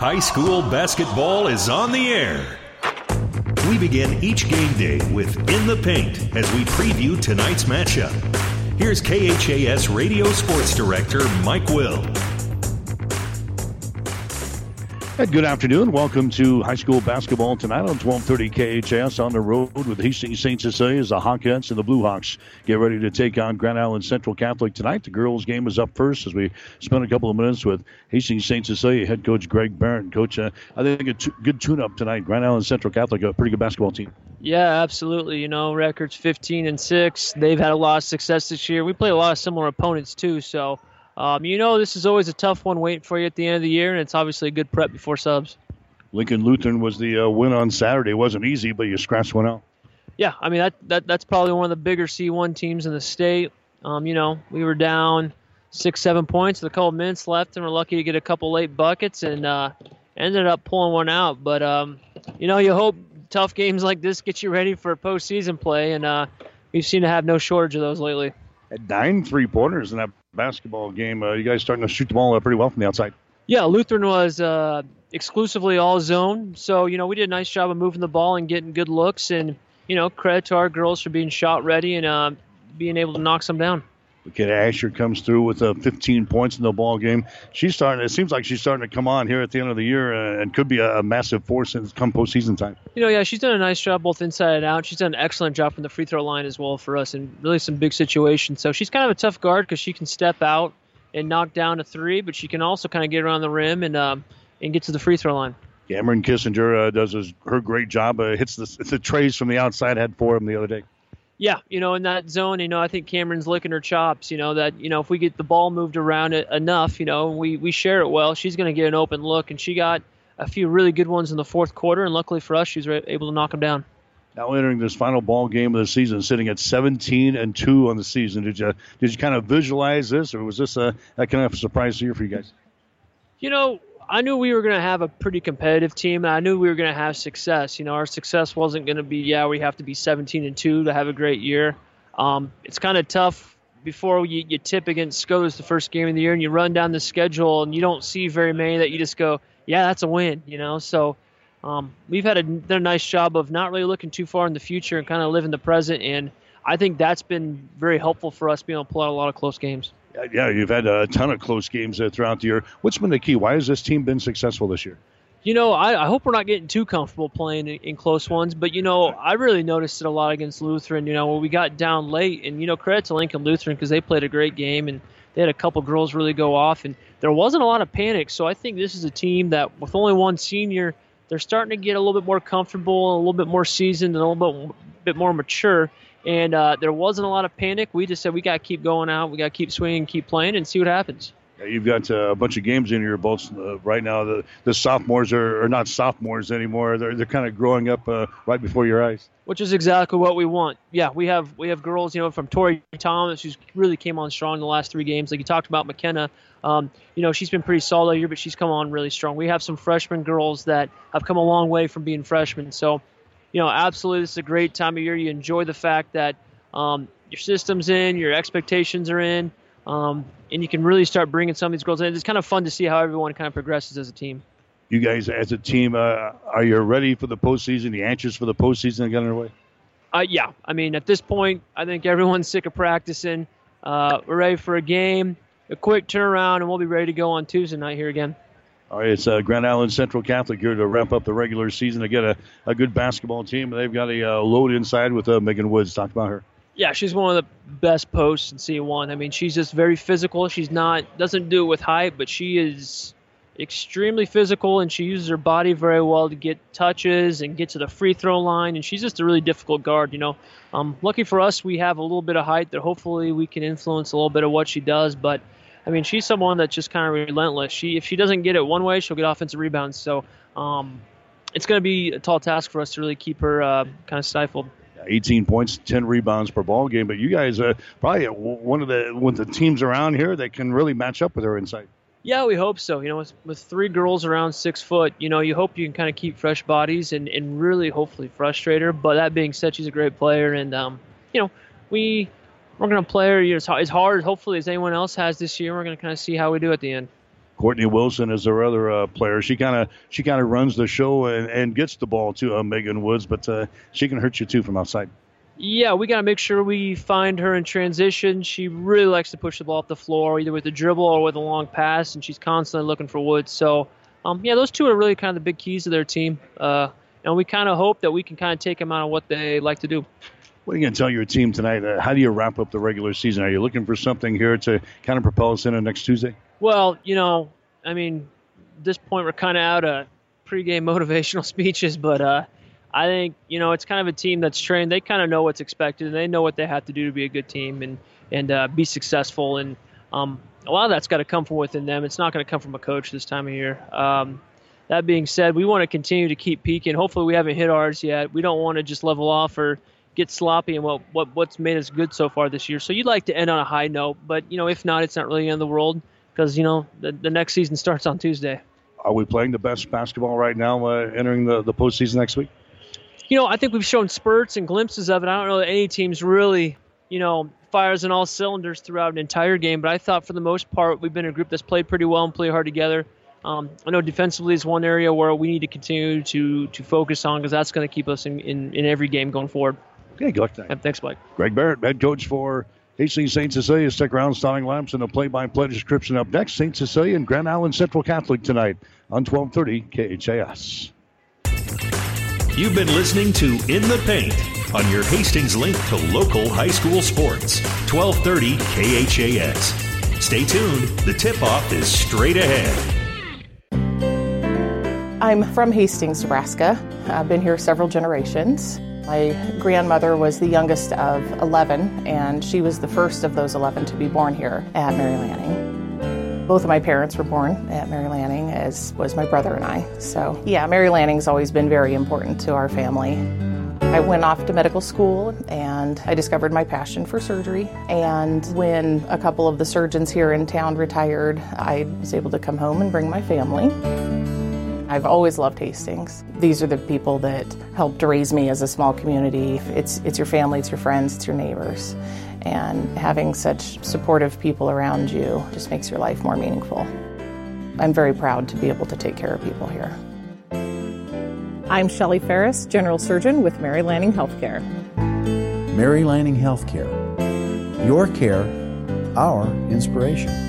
High school basketball is on the air. We begin each game day with In the Paint as we preview tonight's matchup. Here's KHAS Radio Sports Director Mike Will. Good afternoon. Welcome to high school basketball tonight on 1230 KHAS on the road with Hastings St. Cecilia as the Hawkettes and the Blue Hawks get ready to take on Grand Island Central Catholic tonight. The girls' game is up first as we spent a couple of minutes with Hastings St. Cecilia head coach Greg Barron. Coach, I think a good tune-up tonight. Grand Island Central Catholic, a pretty good basketball team. Yeah, absolutely. You know, records 15-6. They've had a lot of success this year. We play a lot of similar opponents too, so... you know, this is always a tough one waiting for you at the end of the year, and it's obviously a good prep before subs. Lincoln Lutheran was the win on Saturday. It wasn't easy, but you scratched one out. Yeah, I mean, that's probably one of the bigger C1 teams in the state. You know, we were down 6-7 points with a couple minutes left, and we're lucky to get a couple late buckets and ended up pulling one out. But, you know, you hope tough games like this get you ready for postseason play, and we've seemed to have no shortage of those lately. 9 3-pointers in that basketball game. You guys starting to shoot the ball pretty well from the outside. Yeah, Lutheran was exclusively all zone. So, you know, we did a nice job of moving the ball and getting good looks. And, you know, credit to our girls for being shot ready and being able to knock some down. The kid Asher comes through with 15 points in the ball game. It seems like she's starting to come on here at the end of the year and could be a massive force come postseason time. You know, yeah, she's done a nice job both inside and out. She's done an excellent job from the free throw line as well for us in really some big situations. So she's kind of a tough guard because she can step out and knock down a three, but she can also kind of get around the rim and get to the free throw line. Cameron Kissinger does her great job. Hits the trays from the outside. Had 4 of them the other day. Yeah, you know, in that zone, you know, I think Cameron's licking her chops, you know, that, you know, if we get the ball moved around enough, you know, we share it well, she's going to get an open look. And she got a few really good ones in the fourth quarter. And luckily for us, she's able to knock them down. Now entering this final ball game of the season, sitting at 17-2 on the season. Did you kind of visualize this, or was this a kind of surprise year for you guys? You know, I knew we were going to have a pretty competitive team, and I knew we were going to have success. You know, our success wasn't going to be, we have to be 17-2 to have a great year. It's kind of tough before you tip against SCOTUS the first game of the year, and you run down the schedule, and you don't see very many that you just go, yeah, that's a win, you know. So we've had a nice job of not really looking too far in the future and kind of living the present, and I think that's been very helpful for us being able to pull out a lot of close games. Yeah, you've had a ton of close games throughout the year. What's been the key? Why has this team been successful this year? You know, I hope we're not getting too comfortable playing in close ones. But, you know, I really noticed it a lot against Lutheran, you know, when we got down late. And, you know, credit to Lincoln Lutheran because they played a great game and they had a couple girls really go off. And there wasn't a lot of panic. So I think this is a team that with only one senior, they're starting to get a little bit more comfortable, a little bit more seasoned, and a little bit more mature. And there wasn't a lot of panic. We just said we got to keep going out. We got to keep swinging, keep playing, and see what happens. Yeah, you've got a bunch of games in your bolts right now. The sophomores are not sophomores anymore. They're kind of growing up right before your eyes. Which is exactly what we want. Yeah, we have girls, you know, from Tori Thomas, who's really came on strong in the last 3 games. Like you talked about McKenna, you know, she's been pretty solid here, but she's come on really strong. We have some freshman girls that have come a long way from being freshmen. So, you know, absolutely, this is a great time of year. You enjoy the fact that your system's in, your expectations are in, and you can really start bringing some of these girls in. It's kind of fun to see how everyone kind of progresses as a team. You guys, as a team, are you ready for the postseason? You anxious for the postseason that got underway? Yeah. I mean, at this point, I think everyone's sick of practicing. We're ready for a game, a quick turnaround, and we'll be ready to go on Tuesday night here again. All right, it's Grand Island Central Catholic here to wrap up the regular season to get a good basketball team. They've got a load inside with Megan Woods. Talk about her. Yeah, she's one of the best posts in C1. I mean, she's just very physical. She's doesn't do it with height, but she is extremely physical, and she uses her body very well to get touches and get to the free throw line, and she's just a really difficult guard, you know. Lucky for us, we have a little bit of height that hopefully we can influence a little bit of what she does, but I mean, she's someone that's just kind of relentless. If she doesn't get it one way, she'll get offensive rebounds. So it's going to be a tall task for us to really keep her kind of stifled. 18 points, 10 rebounds per ball game. But you guys are probably one of the teams around here that can really match up with her inside. Yeah, we hope so. You know, with 3 girls around 6 foot, you know, you hope you can kind of keep fresh bodies and really hopefully frustrate her. But that being said, she's a great player. And, you know, we're going to play her as hard, hopefully, as anyone else has this year. We're going to kind of see how we do at the end. Courtney Wilson is their other player. She kind of runs the show and gets the ball to Megan Woods, but she can hurt you too from outside. Yeah, we got to make sure we find her in transition. She really likes to push the ball off the floor, either with a dribble or with a long pass, and she's constantly looking for Woods. So, yeah, those two are really kind of the big keys to their team, and we kind of hope that we can kind of take them out on what they like to do. What are you going to tell your team tonight? How do you wrap up the regular season? Are you looking for something here to kind of propel us into next Tuesday? Well, you know, I mean, at this point we're kind of out of pregame motivational speeches, but I think, you know, it's kind of a team that's trained. They kind of know what's expected, and they know what they have to do to be a good team and be successful. And a lot of that's got to come from within them. It's not going to come from a coach this time of year. That being said, we want to continue to keep peaking. Hopefully we haven't hit ours yet. We don't want to just level off or get sloppy in what's made us good so far this year. So you'd like to end on a high note, but, you know, if not, it's not really the end of the world because, you know, the next season starts on Tuesday. Are we playing the best basketball right now entering the postseason next week? You know, I think we've shown spurts and glimpses of it. I don't know that any team's really, you know, fires on all cylinders throughout an entire game, but I thought for the most part we've been a group that's played pretty well and played hard together. I know defensively is one area where we need to continue to focus on because that's going to keep us in every game going forward. Okay, good luck tonight. Thanks, Mike. Greg Barrett, head coach for H.C. St. Cecilia. Stick around, starting lineups and a play-by-play description up next. St. Cecilia and Grand Island Central Catholic tonight on 1230 KHAS. You've been listening to In the Paint on your Hastings link to local high school sports, 1230 KHAS. Stay tuned. The tip-off is straight ahead. I'm from Hastings, Nebraska. I've been here several generations. My grandmother was the youngest of 11, and she was the first of those 11 to be born here at Mary Lanning. Both of my parents were born at Mary Lanning, as was my brother and I. So, yeah, Mary Lanning's always been very important to our family. I went off to medical school, and I discovered my passion for surgery. And when a couple of the surgeons here in town retired, I was able to come home and bring my family. I've always loved Hastings. These are the people that helped raise me as a small community. It's your family, it's your friends, it's your neighbors. And having such supportive people around you just makes your life more meaningful. I'm very proud to be able to take care of people here. I'm Shelley Ferris, General Surgeon with Mary Lanning Healthcare. Mary Lanning Healthcare. Your care, our inspiration.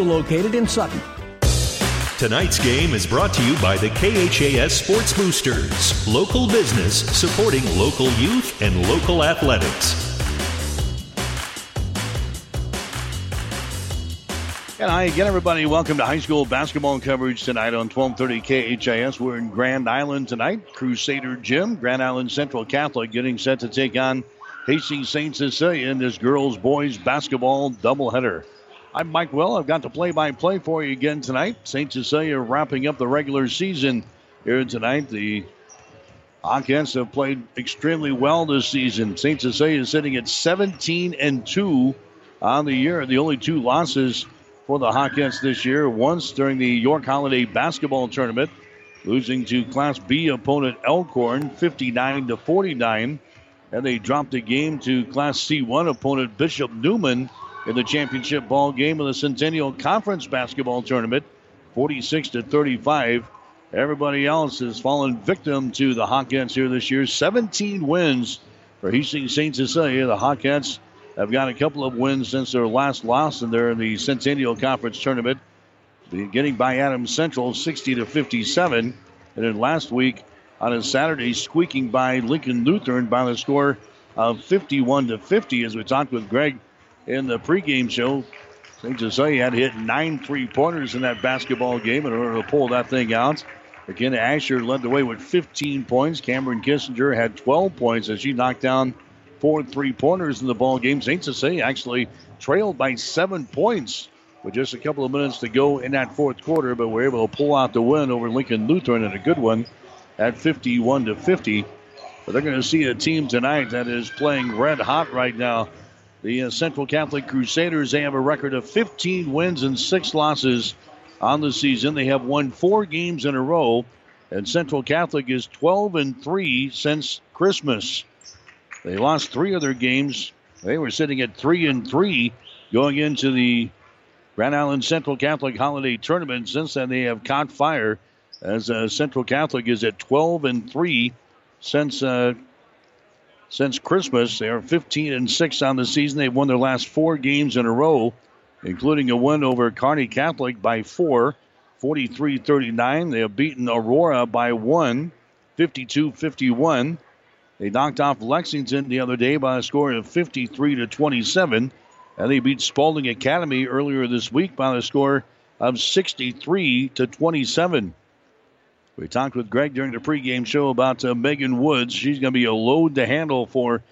located in Sutton. Tonight's game is brought to you by the KHAS Sports Boosters, local business supporting local youth and local athletics. And hi again, everybody. Welcome to high school basketball coverage tonight on 1230 KHAS. We're in Grand Island tonight. Crusader Gym, Grand Island Central Catholic getting set to take on Hastings St. Cecilia in this girls-boys basketball doubleheader. I'm Mike Will. I've got the play-by-play for you again tonight. St. Cecilia wrapping up the regular season here tonight. The Hawkins have played extremely well this season. St. Cecilia is sitting at 17-2 on the year. The only two losses for the Hawkins this year. Once during the York Holiday basketball tournament, losing to Class B opponent Elkhorn 59-49. And they dropped a game to Class C1 opponent Bishop Newman in the championship ball game of the Centennial Conference basketball tournament, 46-35. Everybody else has fallen victim to the Hawkettes here this year. 17 wins for Hastings St. Cecilia. The Hawkettes have got a couple of wins since their last loss, and they're in the Centennial Conference tournament, getting by Adams Central 60-57. And then last week on a Saturday, squeaking by Lincoln Lutheran by the score of 51-50. As we talked with Greg in the pregame show, St. Cecilia had hit 9 3-pointers in that basketball game in order to pull that thing out. Again, Asher led the way with 15 points. Cameron Kissinger had 12 points as she knocked down 4 3-pointers in the ball game. St. Cecilia actually trailed by 7 points with just a couple of minutes to go in that fourth quarter, but we're able to pull out the win over Lincoln Lutheran, and a good one at 51-50. But they're going to see a team tonight that is playing red hot right now. The Central Catholic Crusaders, they have a record of 15 wins and 6 losses on the season. They have won 4 games in a row, and Central Catholic is 12-3 since Christmas. They lost 3 of their games. They were sitting at 3-3 going into the Grand Island Central Catholic Holiday Tournament. Since then, they have caught fire, as Central Catholic is at 12-3 since Christmas. They are 15-6 on the season. They've won their last 4 games in a row, including a win over Kearney Catholic by 4, 43-39. They have beaten Aurora by 1, 52-51. They knocked off Lexington the other day by a score of 53-27. And they beat Spalding Academy earlier this week by the score of 63-27. We talked with Greg during the pregame show about Megan Woods. She's going to be a load to handle for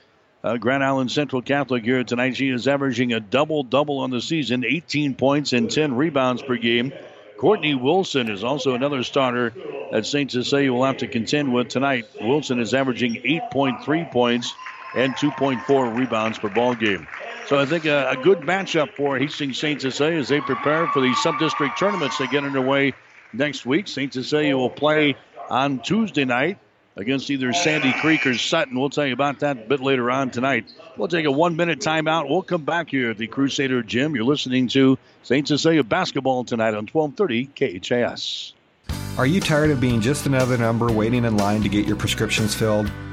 Grand Island Central Catholic here tonight. She is averaging a double-double on the season, 18 points and 10 rebounds per game. Courtney Wilson is also another starter that St. Cecilia will have to contend with tonight. Wilson is averaging 8.3 points and 2.4 rebounds per ball game. So I think a good matchup for Hastings St. Cecilia as they prepare for the sub-district tournaments that get underway next week. St. Cecilia will play on Tuesday night against either Sandy Creek or Sutton. We'll tell you about that a bit later on tonight. We'll take a 1-minute timeout. We'll come back here at the Crusader Gym. You're listening to St. Cecilia basketball tonight on 1230 KHAS. Are you tired of being just another number waiting in line to get your prescriptions filled?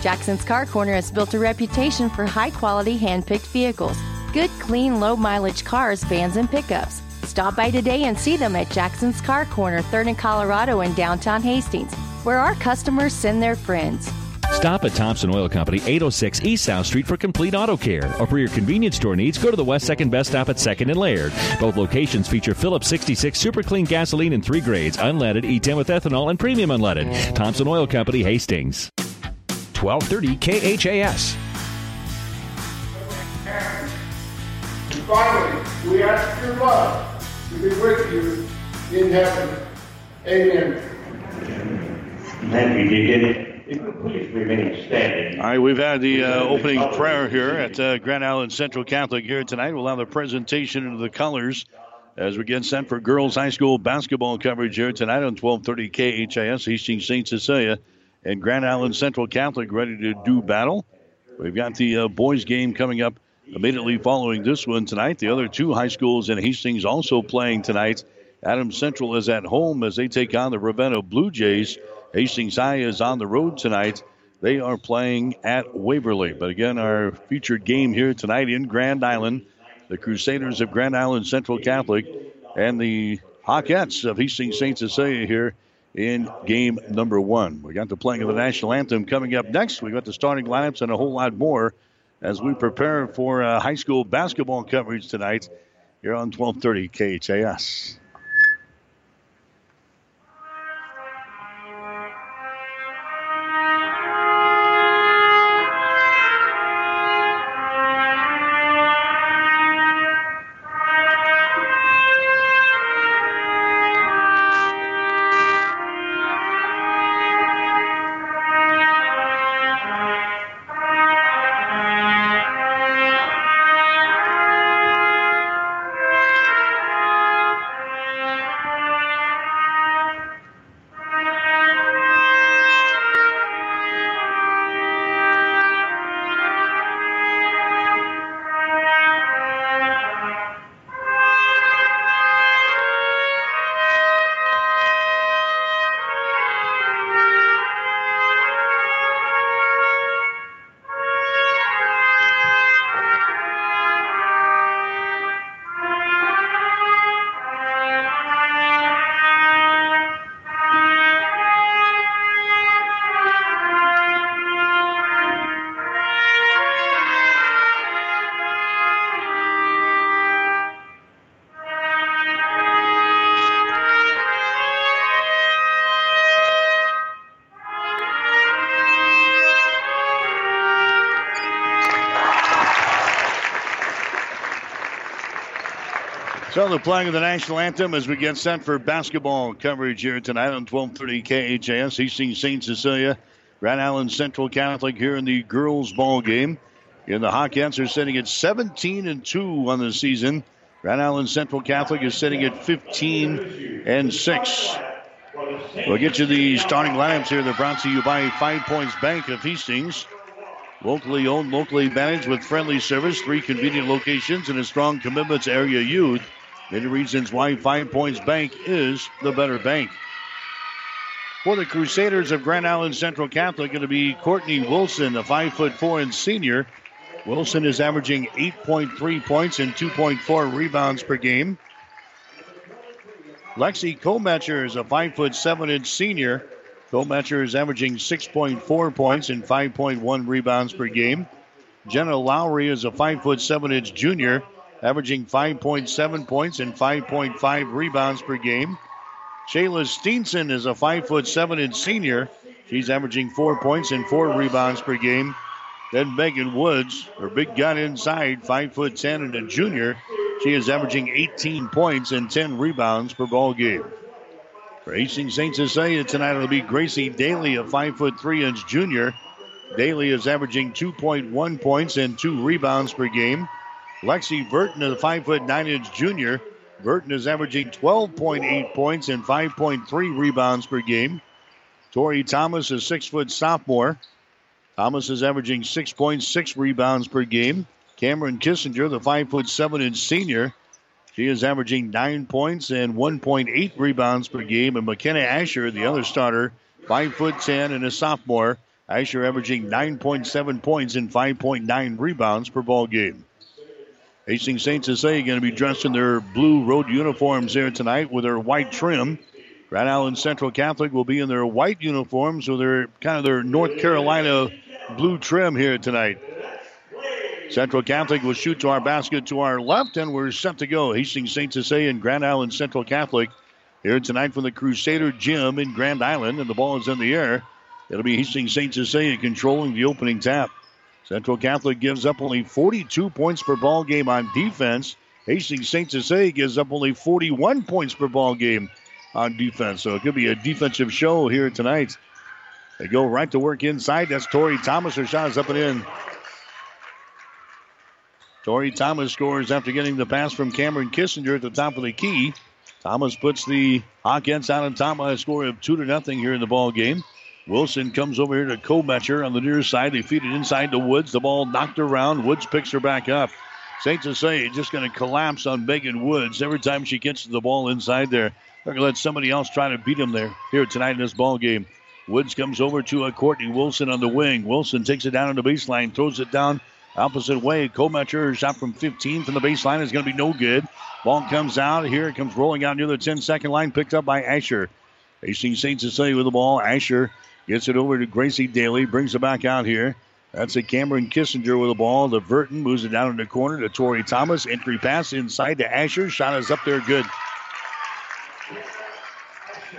Jackson's Car Corner has built a reputation for high-quality, hand-picked vehicles. Good, clean, low-mileage cars, vans, and pickups. Stop by today and see them at Jackson's Car Corner, 3rd and Colorado in downtown Hastings, where our customers send their friends. Stop at Thompson Oil Company, 806 East South Street for complete auto care. Or for your convenience store needs, go to the West 2nd Best Stop at 2nd and Laird. Both locations feature Phillips 66 Super Clean Gasoline in 3 grades, unleaded, E10 with ethanol, and premium unleaded. Thompson Oil Company, Hastings. 1230 KHAS. Finally, we ask your love to be with you in heaven. Amen. Thank you, Deacon. If you please remain standing. All right, we've had the opening prayer here at Grand Island Central Catholic here tonight. We'll have a presentation of the colors as we get set for girls high school basketball coverage here tonight on 1230 KHAS, Hastings St. Cecilia. And Grand Island Central Catholic ready to do battle. We've got the boys game coming up immediately following this one tonight. The other 2 high schools in Hastings also playing tonight. Adams Central is at home as they take on the Ravenna Blue Jays. Hastings High is on the road tonight. They are playing at Waverly. But again, our featured game here tonight in Grand Island, the Crusaders of Grand Island Central Catholic and the Hawkettes of Hastings St. Cecilia here in game number 1. We got the playing of the national anthem coming up next. We've got the starting lineups and a whole lot more as we prepare for high school basketball coverage tonight here on 1230 KHAS. So they're playing the national anthem as we get set for basketball coverage here tonight on 1230 KHAS. Hastings St. Cecilia, Grand Island Central Catholic here in the girls' ball game. And the Hawkettes are sitting at 17-2 on the season. Grand Island Central Catholic is sitting at 15-6. We'll get you the starting lineups here. They're brought to you by 5 Points Bank of Hastings. Locally owned, locally managed with friendly service, 3 convenient locations, and a strong commitment to area youth. Many reasons why 5 Points Bank is the better bank. For the Crusaders of Grand Island Central Catholic, going to be Courtney Wilson, a 5'4" senior. Wilson is averaging 8.3 points and 2.4 rebounds per game. Lexi Komacher is a 5'7" senior. Komacher is averaging 6.4 points and 5.1 rebounds per game. Jenna Lowry is a 5'7" junior, averaging 5.7 points and 5.5 rebounds per game. Shayla Steenson is a 5'7" senior. She's averaging 4 points and 4 rebounds per game. Then Megan Woods, her big gun inside, 5'10" and a junior. She is averaging 18 points and 10 rebounds per ball game. For Hastings St. Cecilia tonight, it'll be Gracie Daly, a 5'3" junior. Daly is averaging 2.1 points and 2 rebounds per game. Lexi Burton, a 5'9" junior. Burton is averaging 12.8 points and 5.3 rebounds per game. Tori Thomas, a 6' sophomore. Thomas is averaging 6.6 rebounds per game. Cameron Kissinger, the 5'7" senior. She is averaging 9 points and 1.8 rebounds per game. And McKenna Asher, the other starter, 5'10" and a sophomore. Asher averaging 9.7 points and 5.9 rebounds per ball game. Hastings St. Cecilia going to be dressed in their blue road uniforms here tonight with their white trim. Grand Island Central Catholic will be in their white uniforms with their kind of their North Carolina blue trim here tonight. Central Catholic will shoot to our basket to our left, and we're set to go. Hastings St. Cecilia and Grand Island Central Catholic here tonight from the Crusader Gym in Grand Island, and the ball is in the air. It'll be Hastings St. Cecilia controlling the opening tap. Central Catholic gives up only 42 points per ball game on defense. Hastings St. Cecilia gives up only 41 points per ball game on defense. So it could be a defensive show here tonight. They go right to work inside. That's Tori Thomas. Her shot is up and in. Tori Thomas scores after getting the pass from Cameron Kissinger at the top of the key. Thomas puts the Hawkettes out on top by a score of 2-0 here in the ball game. Wilson comes over here to Komacher on the near side. They feed it inside to Woods. The ball knocked around. Woods picks her back up. St. Cecilia just going to collapse on Megan Woods every time she catches the ball inside there. They're going to let somebody else try to beat him there here tonight in this ball game. Woods comes over to Courtney Wilson on the wing. Wilson takes it down on the baseline, throws it down opposite way. Komacher shot from 15 from the baseline is going to be no good. Ball comes out. Here it comes rolling out near the 10-second line, picked up by Asher. Hastings St. Cecilia with the ball. Asher gets it over to Gracie Daly, brings it back out here. That's a Cameron Kissinger with the ball. The Burton moves it down in the corner to Tori Thomas. Entry pass inside to Asher. Shot is up there good.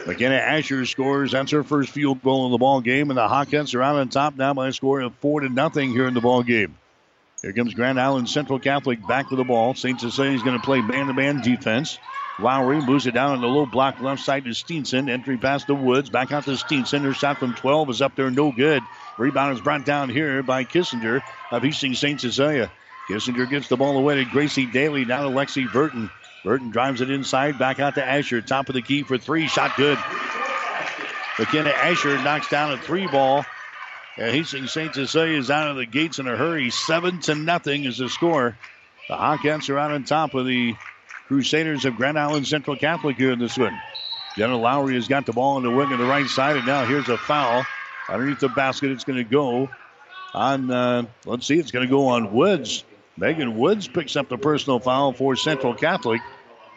McKenna Asher scores. That's her first field goal in the ball game, and the Hawkettes are out on top now by a score of 4-0 here in the ball game. Here comes Grand Island Central Catholic back with the ball. St. Cecilia is going to play man-to-man defense. Lowry moves it down on the low block left side to Steenson. Entry pass to Woods. Back out to Steenson. Her shot from 12 is up there. No good. Rebound is brought down here by Kissinger of Hastings St. Cecilia. Kissinger gives the ball away to Gracie Daly. Now to Lexi Burton. Burton drives it inside. Back out to Asher. Top of the key for 3. Shot good. McKenna Asher knocks down a 3 ball. And Hastings St. Cecilia is out of the gates in a hurry. 7-0 is the score. The Hawkettes are out on top of the Crusaders of Grand Island Central Catholic here in this one. Jenna Lowry has got the ball on the wing on the right side, and now here's a foul. Underneath the basket, it's going to go on, it's going to go on Woods. Megan Woods picks up the personal foul for Central Catholic.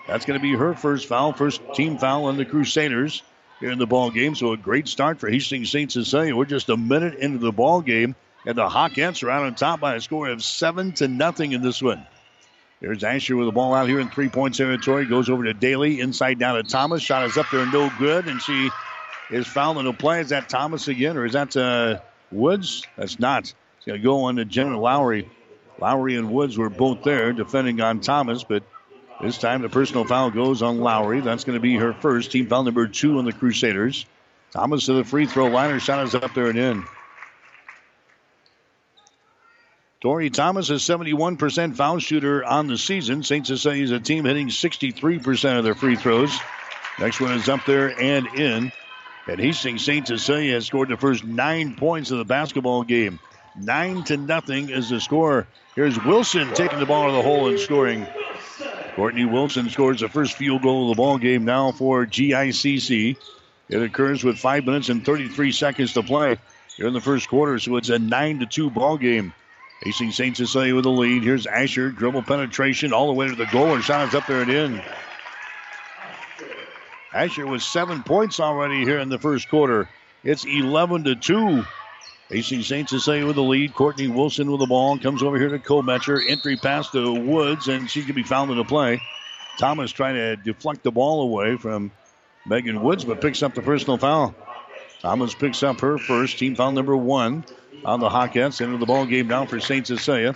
That's going to be her first foul, first team foul on the Crusaders here in the ball game. So a great start for Hastings St. Cecilia. We're just a minute into the ball game, and the Hawkettes are out on top by a score of 7-0 in this one. There's Asher with the ball out here in 3-point territory. Goes over to Daly, inside down to Thomas. Shot is up there, no good, and she is fouled in the play. Is that Thomas again, or is that Woods? That's not. It's going to go on to Jenna Lowry. Lowry and Woods were both there defending on Thomas, but This time the personal foul goes on Lowry. That's going to be her first. Team foul number 2 on the Crusaders. Thomas to the free throw line. Her shot is up there and in. Tori Thomas is 71% foul shooter on the season. St. Cecilia is a team hitting 63% of their free throws. Next one is up there and in. And Hastings St. Cecilia has scored the first 9 points of the basketball game. 9-0 is the score. Here's Wilson taking the ball to the hole and scoring. Courtney Wilson scores the first field goal of the ball game now for GICC. It occurs with 5 minutes and 33 seconds to play here in the first quarter, so it's a 9-2 ball game. Hastings St. Cecilia with the lead. Here's Asher, dribble penetration all the way to the goal, and shot is up there and in. Asher with 7 points already here in the first quarter. It's 11-2. Hastings St. Cecilia with the lead. Courtney Wilson with the ball. Comes over here to Kometcher. Entry pass to Woods, and she can be fouled in the play. Thomas trying to deflect the ball away from Megan Woods, but picks up the personal foul. Thomas picks up her first. Team foul number 1 on the Hawkettes. Into the ball game now for St. Cecilia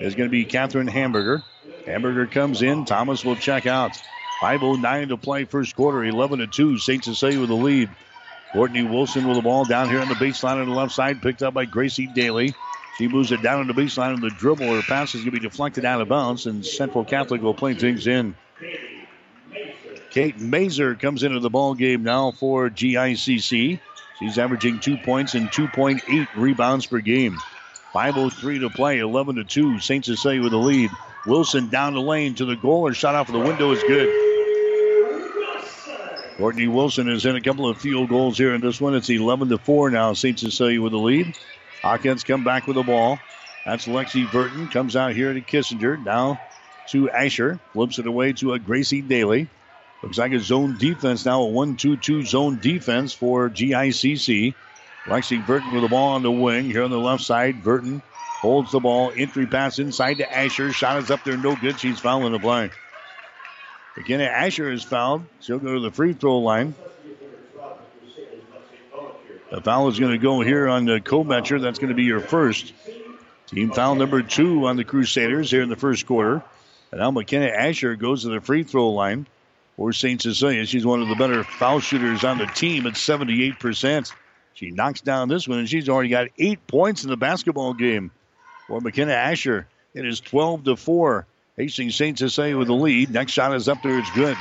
is going to be Catherine Hamburger. Hamburger comes in. Thomas will check out. 5:09 to play first quarter. 11-2. St. Cecilia with the lead. Courtney Wilson with the ball down here on the baseline on the left side. Picked up by Gracie Daly. She moves it down on the baseline on the dribble. Her pass is going to be deflected out of bounds, and Central Catholic will play things in. Kate Mazer comes into the ball game now for GICC. She's averaging 2 points and 2.8 rebounds per game. 5:03 to play, 11-2. St. Cecilia with the lead. Wilson down the lane to the goal. Her shot off of the window is good. Courtney Wilson has hit a couple of field goals here in this one. It's 11-4 now. St. Cecilia with the lead. Hawkins come back with the ball. That's Lexi Burton. Comes out here to Kissinger. Now to Asher. Flips it away to a Gracie Daly. Looks like a zone defense now. A 1-2-2 zone defense for GICC. Lexi Burton with the ball on the wing. Here on the left side, Burton holds the ball. Entry pass inside to Asher. Shot is up there. No good. She's fouling the play. McKenna Asher is fouled. She'll go to the free throw line. The foul is going to go here on the Kometcher. That's going to be your first. Team foul number 2 on the Crusaders here in the first quarter. And now McKenna Asher goes to the free throw line for St. Cecilia. She's one of the better foul shooters on the team at 78%. She knocks down this one, and she's already got 8 points in the basketball game for McKenna Asher. It is 12-4. Hastings St. Cecilia with the lead. Next shot is up there. It's good.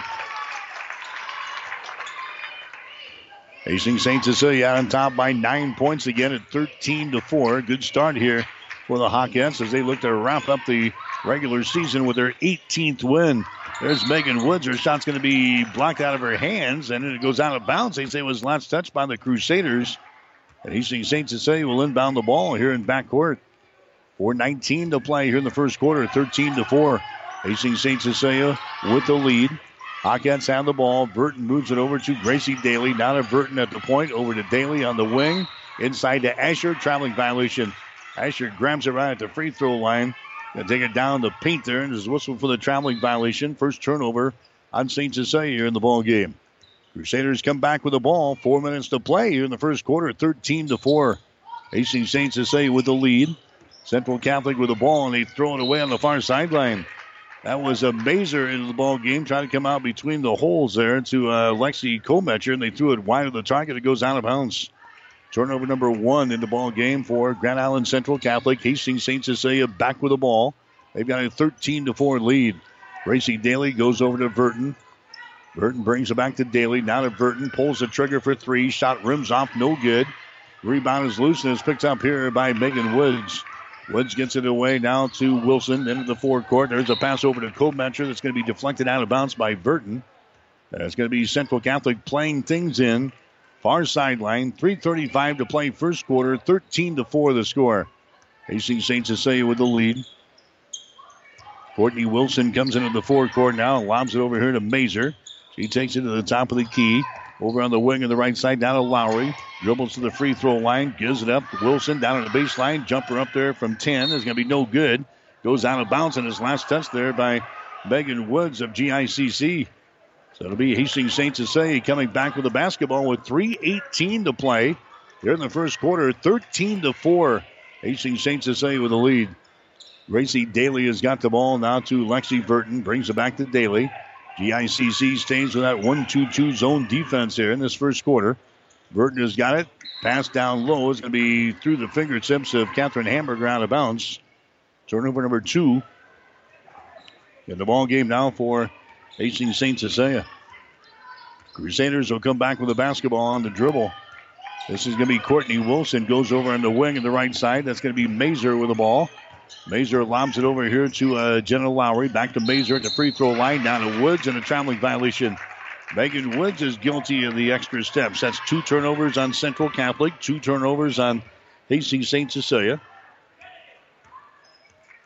Hastings St. Cecilia out on top by 9 points again at 13-4. Good start here for the Hawkettes as they look to wrap up the regular season with their 18th win. There's Megan Woods. Her shot's going to be blocked out of her hands, and it goes out of bounds. They say it was last touched by the Crusaders. And Hastings St. Cecilia will inbound the ball here in backcourt. 4:19 to play here in the first quarter, 13-4. Hastings St. Cecilia with the lead. Hawkettes have the ball. Burton moves it over to Gracie Daly. Now to Burton at the point. Over to Daly on the wing. Inside to Asher. Traveling violation. Asher grabs it right at the free throw line. Going to take it down the paint there and is whistled for the traveling violation. First turnover on St. Cecilia here in the ball game. Crusaders come back with the ball. 4 minutes to play here in the first quarter, 13-4. Hastings St. Cecilia with the lead. Central Catholic with the ball, and they throw it away on the far sideline. That was a Mazer into the ball game, trying to come out between the holes there to Lexi Kometcher, and they threw it wide of the target. It goes out of bounds. Turnover number 1 in the ball game for Grand Island Central Catholic. Hastings St. Cecilia back with the ball. They've got a 13-4 lead. Gracie Daly goes over to Burton. Burton brings it back to Daly. Now to Burton, pulls the trigger for 3. Shot rims off, no good. Rebound is loose, and it's picked up here by Megan Woods. Woods gets it away now to Wilson into the forecourt. There's a pass over to Kometcher that's going to be deflected out of bounds by Burton. And it's going to be Central Catholic playing things in. Far sideline, 3:35 to play first quarter, 13-4 the score. Hastings St. Cecilia with the lead. Courtney Wilson comes into the forecourt now, lobs it over here to Mazer. She takes it to the top of the key. Over on the wing of the right side, down to Lowry. Dribbles to the free throw line, gives it up. Wilson down on the baseline, jumper up there from 10. Is going to be no good. Goes out of bounds in his last touch there by Megan Woods of GICC. So it'll be Hastings St. Cecilia coming back with the basketball with 3:18 to play here in the first quarter, 13-4. Hastings St. Cecilia with the lead. Gracie Daly has got the ball now to Lexi Burton. Brings it back to Daly. GICC stays with that 1-2-2 zone defense here in this first quarter. Burton has got it. Pass down low is going to be through the fingertips of Catherine Hamburger out of bounds. Turnover number 2 in the ball game now for Hastings St. Cecilia. Crusaders will come back with the basketball on the dribble. This is going to be Courtney Wilson. Goes over on the wing on the right side. That's going to be Mazer with the ball. Mazer lobs it over here to Jenna Lowry. Back to Mazer at the free throw line. Down to Woods and a traveling violation. Megan Woods is guilty of the extra steps. That's 2 turnovers on Central Catholic. 2 turnovers on Hastings St. Cecilia.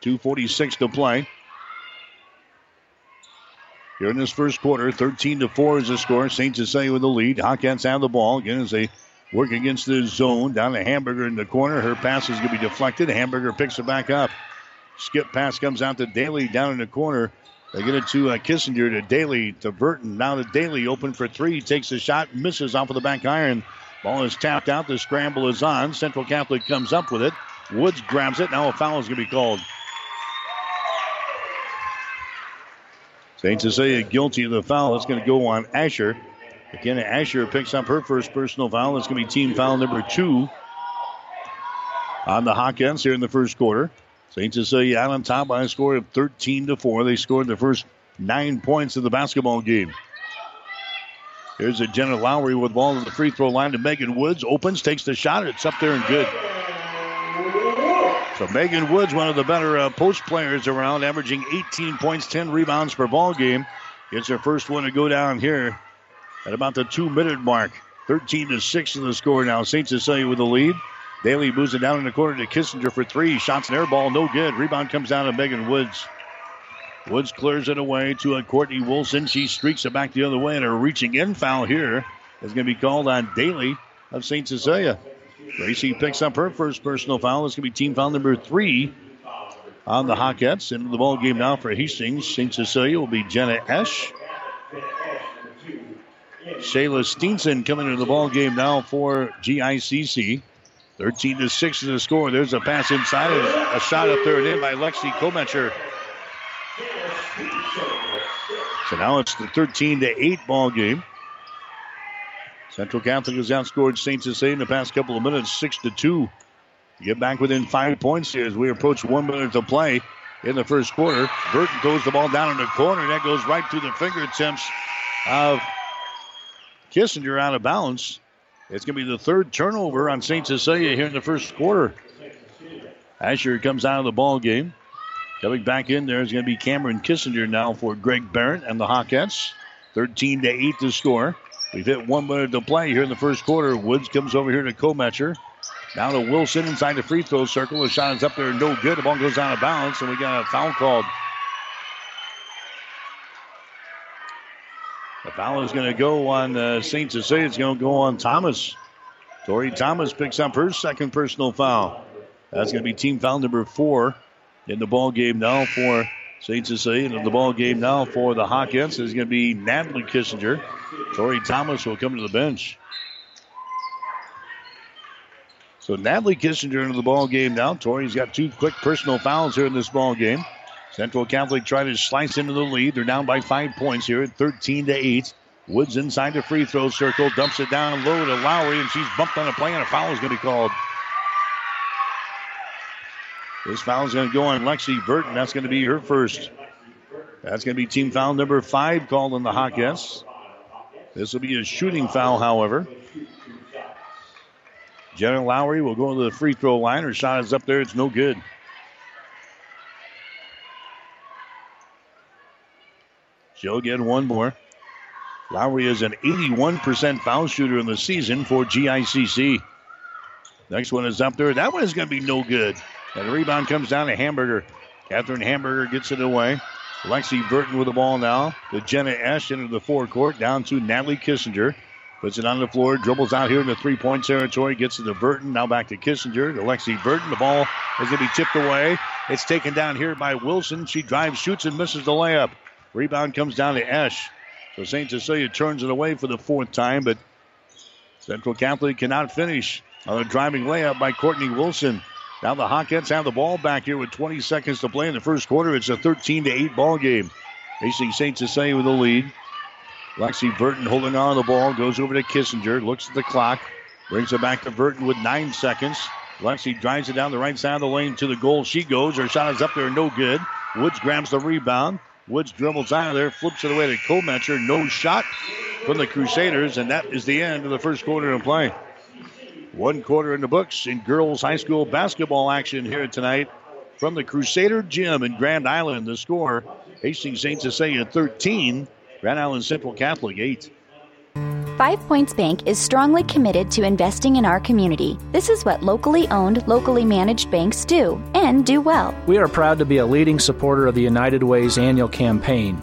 2:46 to play here in this first quarter. 13-4 is the score. St. Cecilia with the lead. Hawkins have the ball. Again, as they work against the zone. Down to Hamburger in the corner. Her pass is going to be deflected. Hamburger picks it back up. Skip pass comes out to Daly down in the corner. They get it to Kissinger, to Daly, to Burton. Now to Daly, open for 3. Takes a shot, misses off of the back iron. Ball is tapped out. The scramble is on. Central Catholic comes up with it. Woods grabs it. Now a foul is going to be called. St. Cecilia guilty of the foul. That's going to go on Asher. Again, Asher picks up her first personal foul. That's going to be team foul number 2 on the Hawkins here in the first quarter. St. Cecilia out on top by a score of 13-4. They scored the first 9 points of the basketball game. Here's a Jenna Lowry with ball to the free throw line to Megan Woods. Opens, takes the shot. It's up there and good. So Megan Woods, one of the better post players around, averaging 18 points, 10 rebounds per ball game. Gets her first one to go down here at about the 2-minute mark. 13-6 in the score now. St. Cecilia with the lead. Daly moves it down in the corner to Kissinger for 3. Shots an air ball, no good. Rebound comes down to Megan Woods. Woods clears it away to Courtney Wilson. She streaks it back the other way, and a reaching in foul here is going to be called on Daly of St. Cecilia. Gracie picks up her first personal foul. It's going to be team foul number 3 on the Hawkettes. Into the ball game now for Hastings St. Cecilia will be Jenna Esch. Shayla Steenson coming into the ball game now for GICC. 13-6 is the score. There's a pass inside. A shot up there and in by Lexi Kometcher. So now it's the 13-8 ball game. Central Catholic has outscored St. Cecilia in the past couple of minutes, 6-2. Get back within 5 points here as we approach 1 minute to play in the first quarter. Burton throws the ball down in the corner. That goes right through the fingertips of Kissinger out of bounds. It's going to be the 3rd turnover on St. Cecilia here in the first quarter. Asher comes out of the ball game. Coming back in there is going to be Cameron Kissinger now for Greg Barrett and the Hawkettes. 13-8 to score. We've hit 1 minute to play here in the first quarter. Woods comes over here to Kometcher. Now to Wilson inside the free throw circle. The shot is up there, no good. The ball goes out of bounds, and we got a foul called. The foul is going to go on St. Cecilia. It's going to go on Thomas. Tori Thomas picks up her second personal foul. That's going to be team foul number 4 in the ball game now for St. Cecilia. And in the ball game now for the Hawkins is going to be Natalie Kissinger. Tori Thomas will come to the bench. So Natalie Kissinger into the ball game now. Tori's got 2 quick personal fouls here in this ball game. Central Catholic tried to slice into the lead. They're down by 5 points here at 13-8. Woods inside the free throw circle. Dumps it down low to Lowry, and she's bumped on a play, and a foul is going to be called. This foul is going to go on Lexi Burton. That's going to be her first. That's going to be team foul number 5 called on the Hawkins. This will be a shooting foul, however. Jenna Lowry will go to the free throw line. Her shot is up there. It's no good. She'll get 1 more. Lowry is an 81% foul shooter in the season for GICC. Next one is up there. That one is going to be no good. And the rebound comes down to Hamburger. Catherine Hamburger gets it away. Lexi Burton with the ball now. To Jenna Esch into the forecourt. Down to Natalie Kissinger. Puts it on the floor. Dribbles out here in the three-point territory. Gets it to Burton. Now back to Kissinger. To Lexi Burton. The ball is going to be tipped away. It's taken down here by Wilson. She drives, shoots, and misses the layup. Rebound comes down to Esch. So St. Cecilia turns it away for the 4th time, but Central Catholic cannot finish on a driving layup by Courtney Wilson. Now the Hawkettes have the ball back here with 20 seconds to play in the first quarter. It's a 13-8 ball game. AC St. Cecilia with the lead. Lexi Burton holding on to the ball. Goes over to Kissinger. Looks at the clock. Brings it back to Burton with 9 seconds. Lexi drives it down the right side of the lane to the goal. She goes. Her shot is up there. No good. Woods grabs the rebound. Woods dribbles out of there. Flips it away to Kometcher. No shot from the Crusaders. And that is the end of the first quarter of play. One quarter in the books in girls high school basketball action here tonight from the Crusader Gym in Grand Island. The score, Hastings St. Cecilia 13, Grand Island Central Catholic 8. 5 Points Bank is strongly committed to investing in our community. This is what locally owned, locally managed banks do and do well. We are proud to be a leading supporter of the United Way's annual campaign.